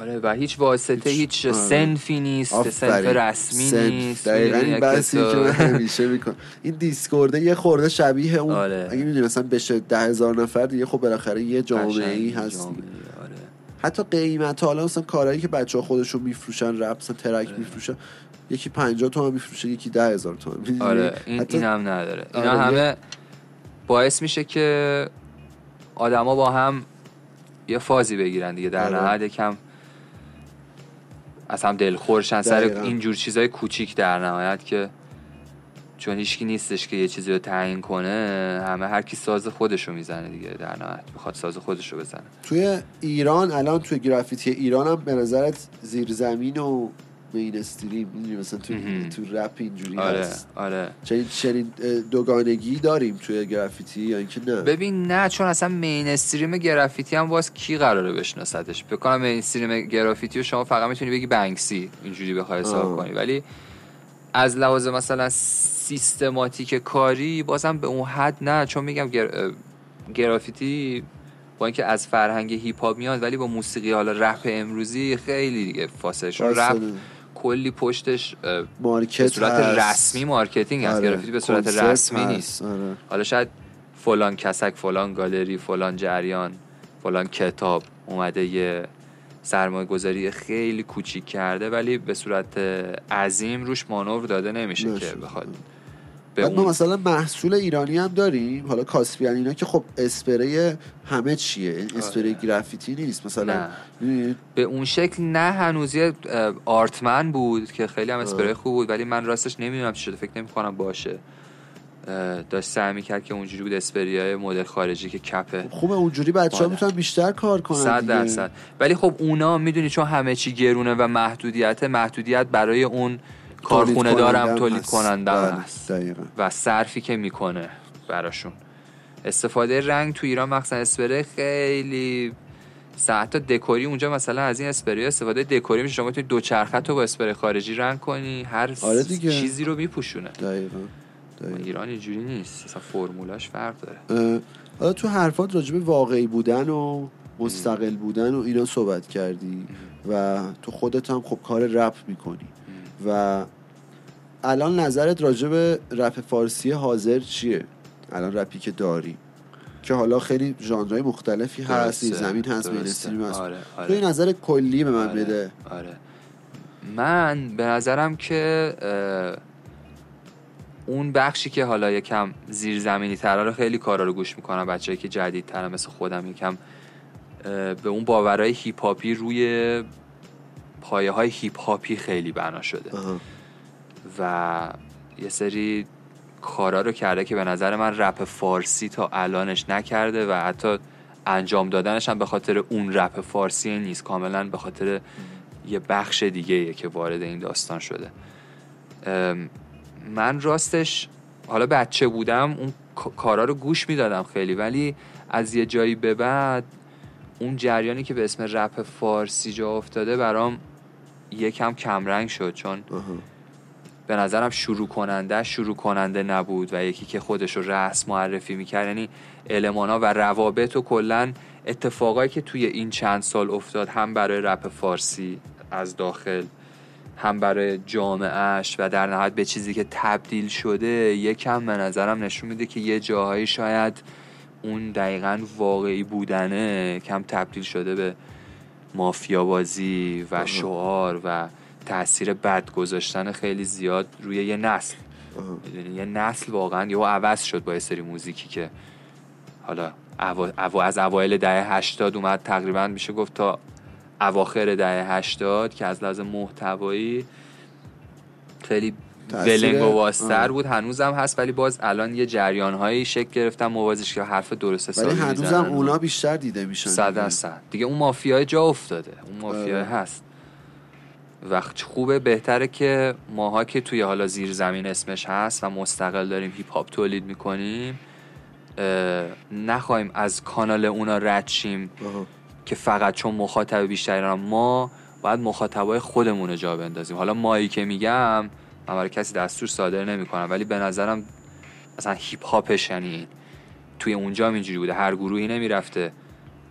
آره و هیچ واسطه، هیچ سنفی نیست، سنف رسمی نیست. دقیقاً این بحثی که من همیشه میکنم، این دیسکورده یه خورده شبیه اون. آره. اگه میدونی مثلا بشه 10,000 نفر دیگه، خب بالاخره یه جامعه‌ای هست. آره. حتی قیمت حالا مثلا کارهایی که بچه‌ها خودشون میفروشن، رپ مثلا ترک میفروشن، یکی 50 تومن میفروشه، یکی 10,000 تومن. آره این هم نداره. اینا همه باعث میشه که آدما با هم یه فازی بگیرن دیگه، در نهایت یکم از هم دلخورشن سر اینجور چیزای کوچیک، در نهایت که چون هیچکی نیستش که یه چیزی رو تعیین کنه، همه هر کی ساز خودشو میزنه دیگه، در نهایت میخواد ساز خودشو بزنه. توی ایران الان توی گرافیتی ایران هم به نظرت زیرزمین و مین استریم می‌دونی مثلا تو رپ اینجوری هست؟ آره چنین دوگانگی داریم توی گرافیتی یا اینکه نه؟ ببین نه، چون اصلا مین استریم گرافیتی هم واسه کی قراره بشناستش؟ بکنم مین استریم گرافیتی رو شما فقط میتونی بگی بنکسی اینجوری بخوای حساب کنی، ولی از لحاظ مثلا سیستماتیک کاری بازم به اون حد نه، چون میگم گرافیتی با اینکه از فرهنگ هیپ هاپ میاد ولی با موسیقی حالا رپ امروزی خیلی دیگه فاصله شده. رپ کلی پشتش مارکت به صورت رسمی مارکتینگ هست، گرافیتی به صورت رسمی نیست. حالا شاید فلان کسک، فلان گالری، فلان جریان، فلان کتاب اومده یه سرمایه گذاری خیلی کوچیک کرده، ولی به صورت عظیم روش مانور داده نمیشه که بخواد. ما مثلا محصول ایرانی هم داریم، حالا کاسپین اینا که خب اسپری همه چیه، اسپری گرافیتی نیست مثلا به اون شکل نه. هنوز یه آرتمن بود که خیلی هم اسپری خوب بود، ولی من راستش نمیدونم چی شده، فکر نمی‌کنم باشه. داشت سعی کرد که اونجوری بود اسپریای مدل خارجی که کپه خوبه، اونجوری بچه‌ها میتونن بیشتر کار کنن 100%. ولی خب اونا میدونی چون همه چی گرونه و محدودیت برای اون کارخونه دارم تولید کنندم هست و صرفی که میکنه براشون. استفاده رنگ تو ایران مثلا اسپری خیلی حتی دکوری، اونجا مثلا از این اسپری استفاده دکوری میشه، شما میتونی دوچرخه تو با اسپری خارجی رنگ کنی، هر چیزی رو میپوشونه. دقیقاً. ایران اینجوری نیست، اصلا فرمولاش فرق داره. حالا تو حرفات راجع به واقعی بودن و مستقل بودن و اینا صحبت کردی و تو خودت هم خب کار رپ میکنی و الان نظرت راجع به رپ فارسی حاضر چیه؟ الان رپی که داری که حالا خیلی ژانرهای مختلفی هست، زمین هست، مینستریم هست، تو این نظر کلی به من بده. من به نظرم که اون بخشی که حالا یکم زیرزمینی تره رو خیلی کارا رو گوش میکنم، بچه‌ای که جدید تره مثل خودم یکم به اون باورهای هیپ هاپی روی پایه های هیپ هاپی خیلی بنا شده و یه سری کارا رو کرده که به نظر من رپ فارسی تا الانش نکرده و حتی انجام دادنش هم به خاطر اون رپ فارسی نیست، کاملا به خاطر یه بخش دیگه‌ایه که وارد این داستان شده. من راستش حالا بچه بودم اون کارا رو گوش میدادم خیلی، ولی از یه جایی به بعد اون جریانی که به اسم رپ فارسی جا افتاده برام یکم کمرنگ شد، چون به نظرم شروع کننده نبود و یکی که خودشو رأس معرفی میکرد، یعنی المانا و روابط و کلن اتفاقایی که توی این چند سال افتاد هم برای رپ فارسی از داخل هم برای جامعهش و در نهایت به چیزی که تبدیل شده یکم به نظرم نشون میده که یه جاهایی شاید اون دقیقاً واقعی بودنه کم تبدیل شده به مافیابازی و شعار و تأثیر بد گذاشتن خیلی زیاد روی یه نسل. یه نسل واقعاً یهو عوض شد با یه سری موزیکی که حالا از اوایل دهه 80 اومد، تقریباً میشه گفت تا اواخر دهه 80 که از لحاظ محتوایی خیلی ولنگ و واستر بود، هنوزم هست، ولی باز الان یه جریان‌هایی شکل گرفتن موازیش که حرف درسته سازی می‌زنن، ولی هنوزم اونا بیشتر دیده میشن 100%. دیگه اون مافیای جا افتاده، اون مافیای هست. وقت خوبه، بهتره که ماها که توی حالا زیر زمین اسمش هست و مستقل داریم هیپ هاپ تولید می‌کنیم، نخوایم از کانال اونا رد شیم که فقط چون مخاطب بیشترن، ما باید مخاطبای خودمون رو جا بندازیم. حالا مایی که میگم من برای کسی دستور صادر نمی‌کنم، ولی به نظرم مثلا هیپ هاپش یعنی توی اونجا اینجوری بوده، هر گروهی نمی‌رفته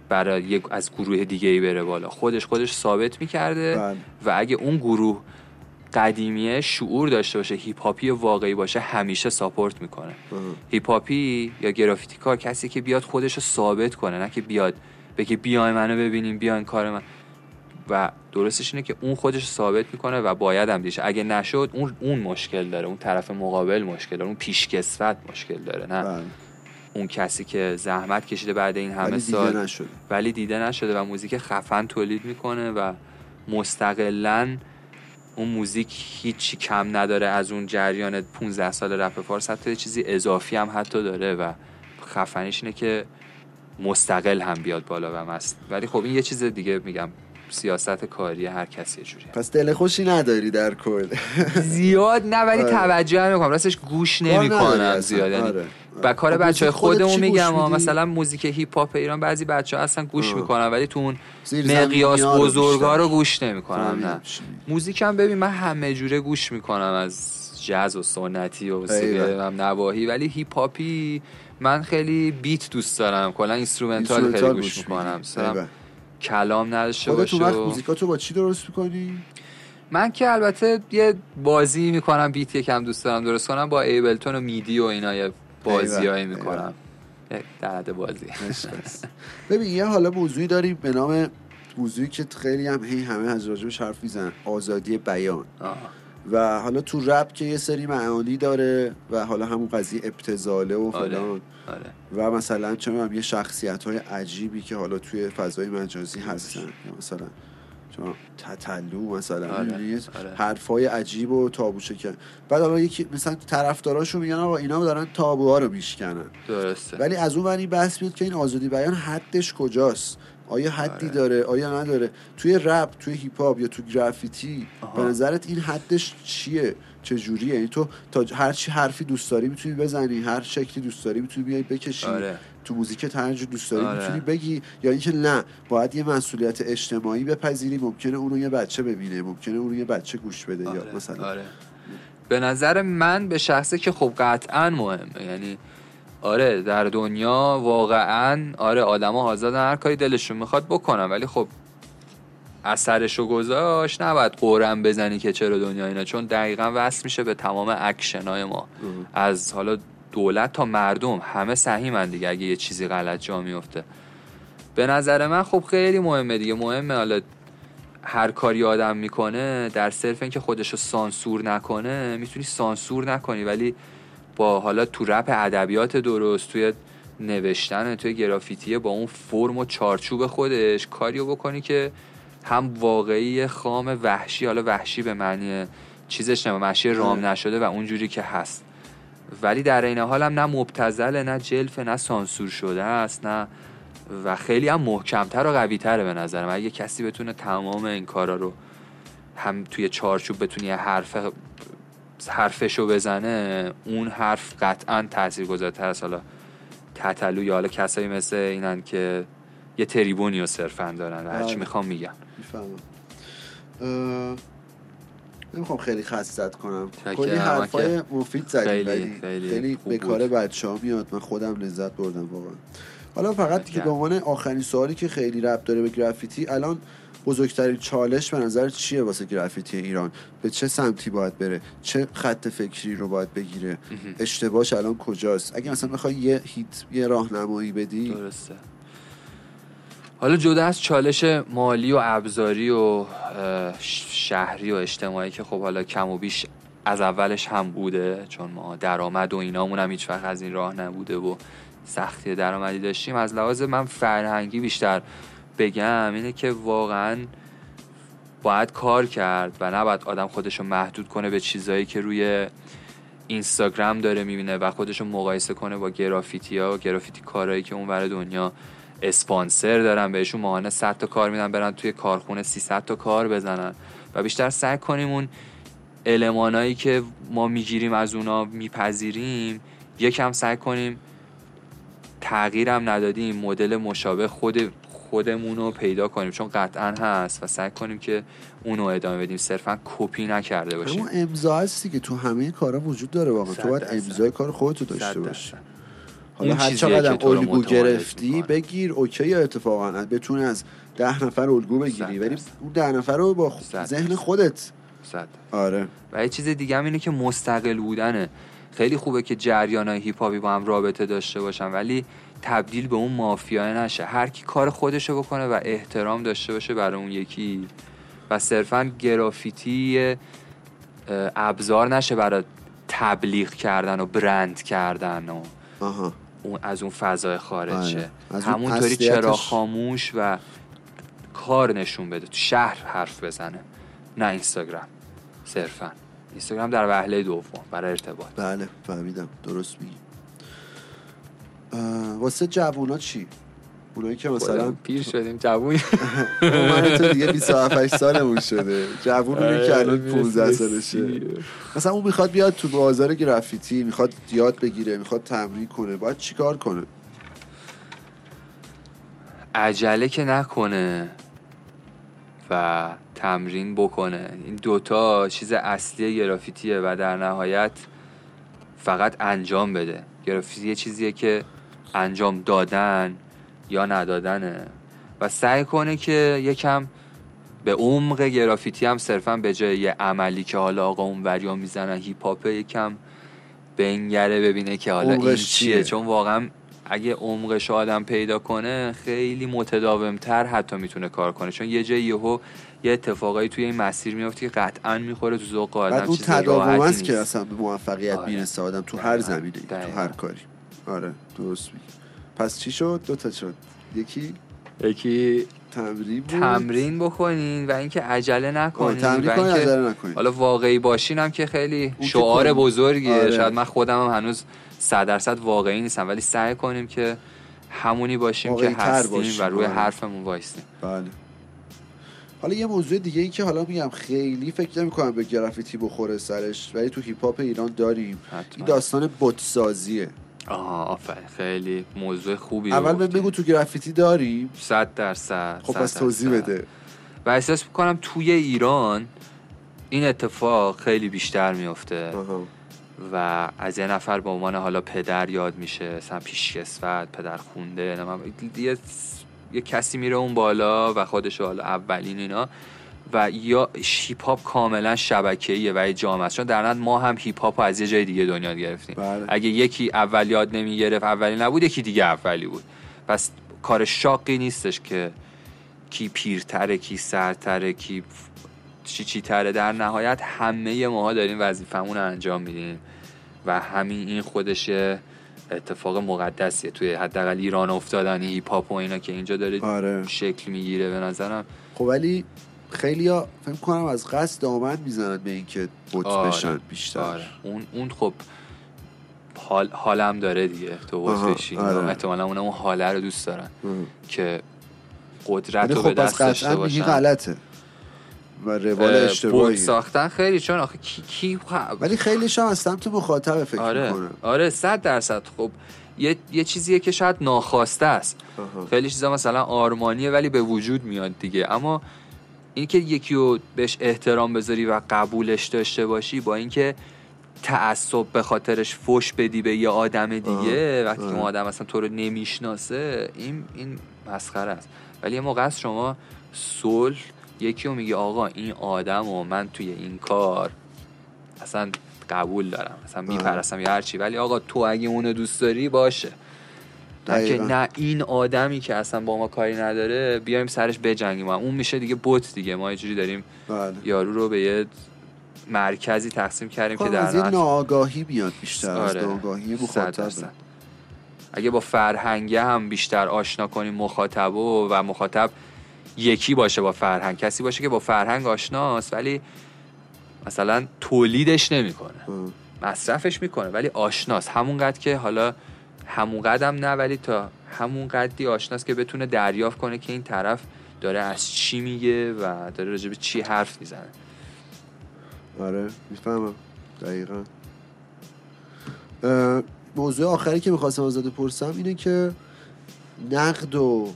برای یک از گروه دیگه‌ای بره بالا، خودش ثابت می‌کرده و اگه اون گروه قدیمیه شعور داشته باشه، هیپ هاپی واقعی باشه، همیشه ساپورت می‌کنه. هیپ هاپی یا گرافیتی کار کسی که بیاد خودش رو ثابت کنه، نه که بیاد بگه بیاین منو ببینیم، بیاین کار من، و درستش اینه که اون خودش ثابت میکنه و باید هم دیشه. اگه نشد اون مشکل داره، اون طرف مقابل مشکل داره، اون پیشکسوت مشکل داره، نه اون کسی که زحمت کشیده بعد این همه سال ولی دیده نشده و موزیک خفن تولید میکنه و مستقلاً اون موزیک هیچی کم نداره از اون جریان 15 سال رپ فارس، حتی چیزی اضافی هم حتی داره و خفنش اینه که مستقل هم بیاد بالا و مست. ولی خب این یه چیز دیگه میگم، سیاست کاری هر کسی یه جوریه. پس دل خوشی نداری در کل؟ زیاد نه، ولی توجه هم میکنم، راستش گوش نمیکنم زیاد. آره. و کار بچهای خودمون میگم مثلا موزیک هیپ هاپ ایران بعضی بچه‌ها اصلا گوش میکنن ولی تو اون مقیاس بزرگا رو گوش نمیکنن. نه موزیکم ببین من همه جوره گوش میکنم، از جاز و سنتی و سیگارم نواحی، ولی هیپ هاپی من خیلی بیت دوست دارم، کلا اینسترومنتال خیلی گوش میکنم. مثلا کلام نداشته باشه. تو وقت موزیکاتو با چی درست میکنی؟ من که البته یه بازی میکنم، بیت یکم دوست دارم درست کنم، با ایبلتون و میدی و اینا یه بازیایی میکنم، یک درد بازی. ببین یه حالا موضوعی داریم به نام موضوعی که خیلی هم همه از راجبش حرف میزنن، آزادی بیان. و حالا تو رپ که یه سری معانی داره و حالا همون قضیه ابتذاله و فلان. و مثلا چون هم یه شخصیت‌های عجیبی که حالا توی فضای مجازی هستن، مثلا چون تتلو مثلا حرفای عجیب و تابو شکن. بعد حالا یکی مثلا طرفداراشو میگن آقا اینا دارن تابوها رو میشکنن. درسته. ولی از اون وری بحث میاد که این آزادی بیان حدش کجاست؟ آیا حدی داره آیا نداره؟ توی رپ، توی هیپ هاپ یا توی گرافیتی به نظرت این حدش چیه؟ چه جوریه؟ یعنی تو تا هر چی حرفی دوست داری میتونی بزنی، هر شکلی دوست داری میتونی بیای بکشی، تو موزیکت هر جور دوست داری میتونی بگی، یا اینکه نه باید یه مسئولیت اجتماعی بپذیری، ممکنه اون رو یه بچه ببینه، ممکنه اون رو یه بچه گوش بده. یا مثلا به نظر من به شخصه که خب قطعاً مهمه. یعنی آره در دنیا واقعا آره آدم ها آزادن هر کاری دلشون میخواد بکنن، ولی خب اثرشو گذاشت نباید قرم بزنی که چرا دنیا اینا، چون دقیقا وصل میشه به تمام اکشنای ما از حالا دولت تا مردم، همه سهیمن دیگه اگه یه چیزی غلط جا میفته. به نظر من خب خیلی مهمه دیگه، مهمه حالا هر کاری آدم میکنه در صرف اینکه خودشو سانسور نکنه. میتونی سانسور نکنی ولی با حالا تو رپ ادبیات درست، توی نوشتن، توی گرافیتی با اون فرم و چارچوب خودش کاریو بکنی که هم واقعی خام وحشی، حالا وحشی به معنی چیزش نه، معنی رام نشده و اونجوری که هست، ولی در این حال هم نه مبتذله، نه جلفه، نه سانسور شده است، نه، و خیلی هم محکمتر و قوی‌تره به نظرم. اگه کسی بتونه تمام این کارا رو هم توی چارچوب بتونه حرفشو بزنه، اون حرف قطعا تاثیرگذارتر است. حالا تتلو یا حالا کسایی مثل اینن که یه تریبونی رو صرفا دارن و هرچی میخوام میگن. میفهمم. نمیخوام خیلی خستت کنم، کلی حرفای مفید زدی، خیلی به کار بچه‌ها میاد، من خودم لذت بردم واقعا. حالا فقط که به عنوان آخرین سوالی که خیلی ربط داره به گرافیتی، الان بزرگترین چالش به نظر چیه واسه گرافیتی ایران؟ به چه سمتی باید بره؟ چه خط فکری رو باید بگیره؟ اشتباهش الان کجاست؟ اگه مثلا بخوای یه هیت، یه راهنمایی بدی. درسته. حالا جدا از چالش مالی و ابزاری و شهری و اجتماعی که خب حالا کم و بیش از اولش هم بوده، چون ما درآمد و اینامون هم هیچ وقت از این راه نبوده و سختی درآمدی داشتیم، از لحاظ من فرهنگی بیشتر بگم اینه که واقعا باید کار کرد و نباید آدم خودشو محدود کنه به چیزایی که روی اینستاگرام داره میبینه و خودشو مقایسه کنه با گرافیتی ها و گرافیتی کارهایی که اون ور دنیا اسپانسر دارن، بهشون ماهانه 100 تا کار میدن، برن توی کارخونه 300 تا کار بزنن، و بیشتر سعی کنیم اون المانایی که ما میگیریم از اونا میپذیریم، یکم سعی کنیم تغییرم ندادیم، مدل مشابه خودمونو پیدا کنیم، چون قطعا هست، و سعی کنیم که اونو ادامه بدیم، صرفا کپی نکرده باشیم. اون امضا هستی که تو همه کارا وجود داره واقعا، تو باید امضای کار خودتو داشته باشی. حالا هر چقدر الگو گرفتی بگیر اوکی، اتفاقا بتونی از 10 نفر الگو بگیری، ولی اون 10 نفر رو با ذهن خودت. آره. و یه چیز دیگه هم اینه که مستقل بودنه. خیلی خوبه که جریانای هیپ هاپی با هم رابطه داشته باشن، ولی تبدیل به اون مافیا نشه. هر کی کار خودشو بکنه و احترام داشته باشه برای اون یکی، و صرفاً گرافیتی ابزار نشه برای تبلیغ کردن و برند کردن و از اون فضای خارج شه، همونطوری چرا خاموش و کار نشون بده، تو شهر حرف بزنه، نه اینستاگرام صرفا. اینستاگرام در وهله دوم برای ارتباط. بله فهمیدم، درست میگی. واسه جوونا چی؟ اونایی که مثلا پیر شدیم جوون، من تو دیگه 28 سالمون شده، جوونی که الان 15 سالشه مثلا اون میخواد بیاد تو بازار گرافیتی، میخواد یاد بگیره، میخواد تمرین کنه، باید چیکار کنه؟ عجله که نکنه و تمرین بکنه. این دوتا چیز اصلی گرافیتیه و در نهایت فقط انجام بده. گرافیتی یه چیزیه که انجام دادن یا ندادنه و سعی کنه که یکم به عمق گرافیتی هم صرفا به جای یه عملی که حالا آقا اون وریا میزنن هیپ هاپه، یکم بنگره ببینه که حالا این چیه، چون واقعا اگه عمقش آدم پیدا کنه خیلی متداومتر حتی میتونه کار کنه، چون یه جایی یهو یه اتفاقایی توی این مسیر میفته که قطعاً میخوره تو ذوق آدم، چیز راحتی نیست. بعد اون تداوم است که اصلا به موفقیت میرسه آدم تو هر زمینه‌ای، تو هر کاری. آره درست میگی. پس چی شد؟ دو تا شد. یکی تمرین بکنین و اینکه عجله نکنین. تمرین کنین، عجله نکنین. حالا واقعی باشین هم که خیلی شعار بزرگیه. آره. شاید من خودم هم هنوز 100% واقعی نیستم، ولی سعی کنیم که همونی باشیم که هستیم و روی حرفمون وایسیم. بله. حالا یه موضوع دیگه این که حالا میگم خیلی فکر نمی‌کنم به گرافیتی بخوره سرش، ولی تو هیپ هاپ ایران داریم. این داستان بت سازیه. آفرین، خیلی موضوع خوبی. اول من بگو تو گرافیتی داریم 100%. خب پس توضیح بده. و احساس می‌کنم توی ایران این اتفاق خیلی بیشتر میفته. و از یه نفر به عنوان حالا پدر یاد میشه، مثلا پیشکسوت، پدر خونده، یه کسی میره اون بالا و خودش حالا اولین اینا و یا هیپ هاپ کاملا شبکه‌ایه و جامعه است، چون در نهایت ما هم هیپ هاپ از یه جای دیگه دنیا گرفتیم. بله. اگه یکی اول یاد نمیگرفت، اولی نبود، یکی دیگه اولی بود. پس کار شاقی نیستش که کی پیرتره، کی سرتره، کی چی تره. در نهایت همه ماها داریم وظیفمون رو انجام میدیم و همین این خودش اتفاق مقدسیه توی حداقل ایران افتادن هیپ هاپ و اینا که اینجا داره. آره. شکل میگیره به نظرم. خب ولی خیلیا فکر کنم از قصد دامن میزنن به اینکه بوت بشن بیشتر. آره. اون خب حالم داره دیگه تو بوت بشین. آره. احتمالاً اون حاله رو دوست دارن که قدرت رو به دست داشته باشن. خب غلطه و روال اشتباهی ساختن خیلی، چون آخه کی ولی خیلیش هم از سمت مخاطب فکر می‌کنه. آره 100%. خب یه چیزیه که شاید ناخواسته است. خیلی چیزا مثلا آرمانیه ولی به وجود میاد دیگه. اما اینکه یکی رو بهش احترام بذاری و قبولش داشته باشی، با اینکه تعصب به خاطرش فوش بدی به یه آدم دیگه وقتی اون آدم اصلا تو رو نمیشناسه، این مسخره است. ولی یه موقع است شما صلح، یکی رو میگه آقا این آدم و من توی این کار اصلا قبول دارم، اصلا میپرستم یا هرچی، ولی آقا تو اگه اونو دوست داری باشه، که نه این آدمی که اصلا با ما کاری نداره بیایم سرش بجنگیم. اون میشه دیگه بوت دیگه. ما یه جوری داریم یارو رو به یه مرکزی تقسیم کردیم که در این ناآگاهی بیاد بیشتر. آره. از ناآگاهی مخاطب. اگه با فرهنگ هم بیشتر آشنا کنیم مخاطب و مخاطب یکی باشه با فرهنگ، کسی باشه که با فرهنگ آشناست ولی مثلا تولیدش نمیکنه، مصرفش میکنه ولی آشناست همونقدر که حالا همونقدر هم نه، ولی تا همونقدری آشناست که بتونه دریافت کنه که این طرف داره از چی میگه و داره راجع به چی حرف میزنه. آره میفهمم دقیقا. موضوع آخری که میخواستم ازت بپرسم اینه که نقد و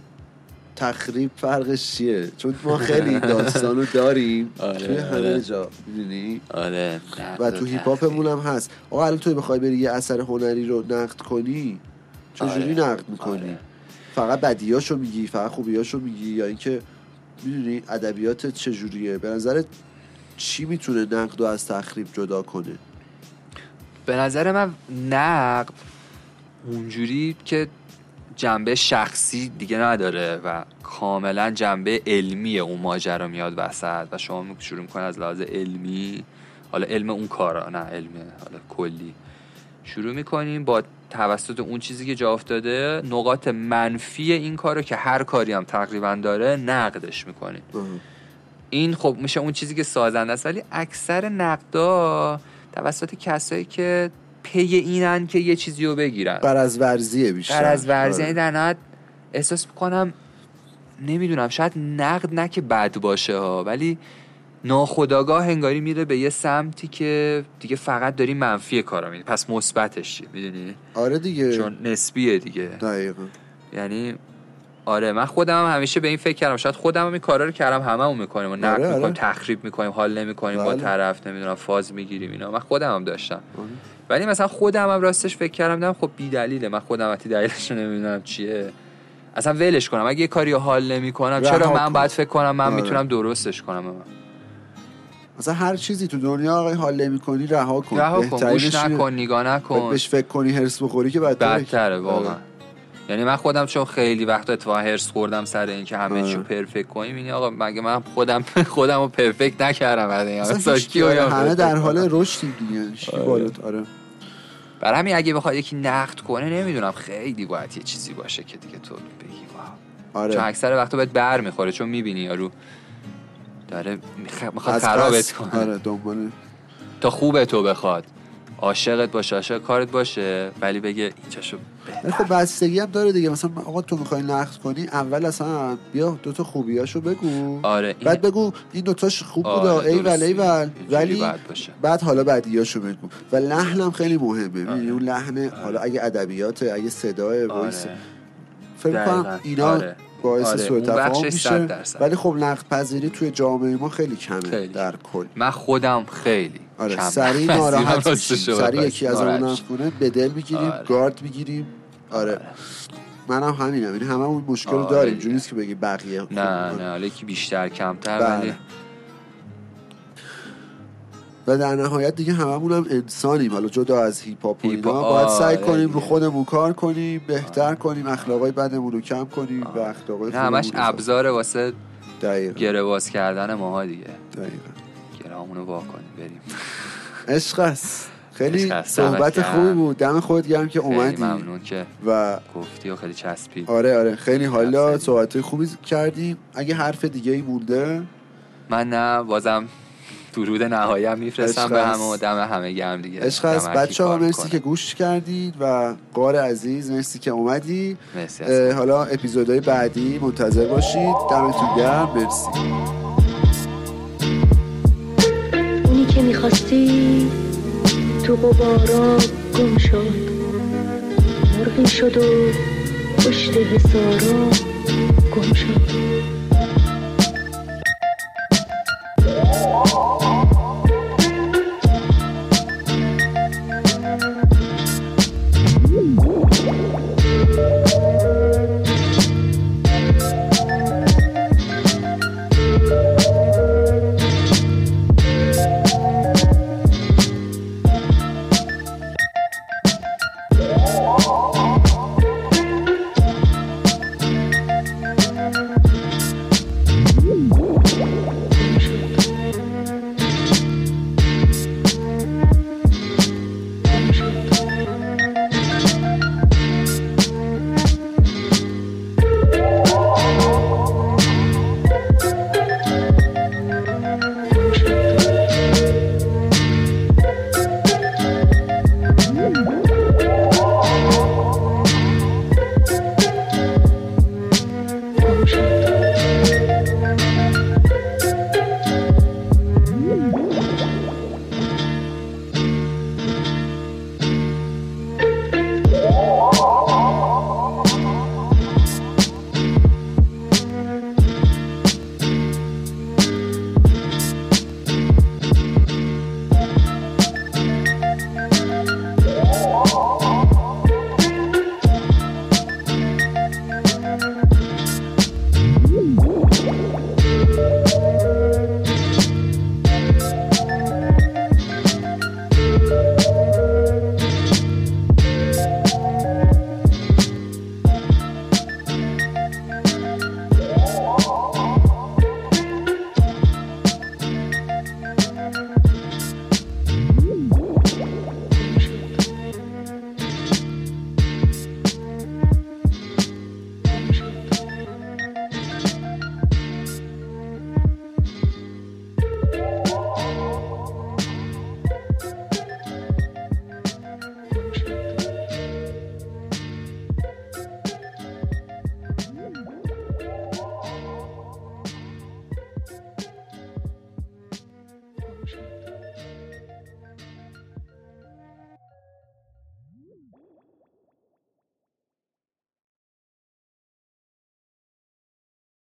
تخریب فرقش چیه؟ چون ما خیلی داستانو داریم. آره، توی همه جا می‌بینی. آره. و تو هیپ هاپمون هم هست. آقا الان تو بخوای بری یه اثر هنری رو نقد کنی، چجوری نقد می‌کنی؟ آره. فقط بدیاشو میگی، فقط خوبیاشو میگی، یا اینکه می‌دونی ادبیات چجوریه؟ به نظرت چی میتونه نقد رو از تخریب جدا کنه؟ به نظر من نقد اونجوری که جنبه شخصی دیگه نداره و کاملا جنبه علمی اون ماجرا میاد وسط و شما شروع میکنه از لحاظ علمی، حالا علم اون کارا، نه علم حالا کلی شروع میکنیم با توسط اون چیزی که جا افتاده نقاط منفی این کارو که هر کاری هم تقریبا داره نقدش میکنیم. این خب میشه اون چیزی که سازنده است، ولی اکثر نقدا توسط کسایی که پی اینن که یه چیزی رو بگیرن، بر از ورزیه بیشتر، بر از ورزیه. در نهایت احساس میکنم نمیدونم شاید نقد نه که بد باشه ها، ولی ناخودآگاه هنگاری میره به یه سمتی که دیگه فقط داری منفی کارا میدی، پس مثبتش چی میدونی؟ آره دیگه، چون نسبیه دیگه. دقیقاً. یعنی آره من خودم هم همیشه به این فکر کردم، شاید خودم هم این کارا رو کردم، هممون میکنیم، نقد آره، میکنیم، تخریب میکنیم، حال نمیکنیم با طرف، نمیدونم فاز میگیریم اینا. من خودم هم داشتم ولی مثلا خودم هم راستش فکر کردم دیدم خب بی دلیله، من خودم حتی دلیلش رو نمیدونم چیه، اصلا ولش کنم. اگه یه کاری حال نمیکنم چرا من باید فکر کنم من میتونم درستش کنم؟ مثلا هر چیزی تو دنیا آقای حال نمی‌کنی رها کن، بهترینش نکن، نگاه نکن، بهش فکر کنی هرس بخوری که بدتره واقعا. یعنی من خودم چون خیلی وقتا اتفاقا هرس خوردم سر این که همه چیو پرفکت کنیم، این آقا مگه من خودمو پرفکت نکردم؟ مثلا همه در حال رشدی دیگه، چی بالات. آره برای همین اگه بخواد یکی نقد کنه نمیدونم خیلی باید یه چیزی باشه که دیگه تو بگی واو. آره چون اکثر وقتا بهت برمیخوره، چون می‌بینی یارو داره میخواد خرابت کنه. آره دنبال تا خوبه تو بخواد، عاشقت باشه، عاشق کارت باشه، ولی بگه اینجاشو بهتر. خب بستگی هم داره دیگه، مثلا آقا تو میخوای نقد کنی اول اصلا بیا دو تا خوبیاشو بگو. آره بعد بگو این دو تاش خوب بود ایول ولی بعد حالا بدیاشو بگو. و لحنم خیلی مهمه. آره. اون لحن حالا اگه ادبیات، اگه صدای وایس فکر کنم اینا باعث سوء تفاهم میشه. ولی خب نقد پذیری توی جامعه ما خیلی کمه خیلی. در کل من خودم خیلی سریع ناراحت میشیم، سریع یکی از اون نقد کنه به دل میگیریم، گارد میگیریم. آره منم همینم، یعنی همه اون مشکل رو داریم، جوری نیست که بگی بقیه خوب. نه حالا یکی بیشتر کمتر ولی و در نهایت دیگه هممون هم انسانیم. حالا جدا از هیپ هاپ و اینا باید سعی کنیم رو خودمون کار کنیم، بهتر کنیم، اخلاقای بدمون رو کم کنیم و اخلاقای خوبمون. همش ابزار واسه گره‌باز کردن ماها دیگه. دقیقاً. گره‌مون رو وا کنیم بریم. عشق است. خیلی صحبت خوبی بود. دم خودت گرم که اومدی. ممنون که و گفتی و خیلی چسبید. آره خیلی حالا صحبت‌های خوبی کردیم. اگه حرف دیگه‌ای مونده من نه بازم درود نهایی هم میفرستم به همه و دم همه گرم دیگه. عشق است بچه‌ها، مرسی که گوش کردید و قار عزیز مرسی که اومدی. مرسی. حالا اپیزودهای بعدی منتظر باشید. دمتون گرم، مرسی. اونی که میخواستی تو غبارا گم شد، مرغی شد و پشت حصارا گم شد.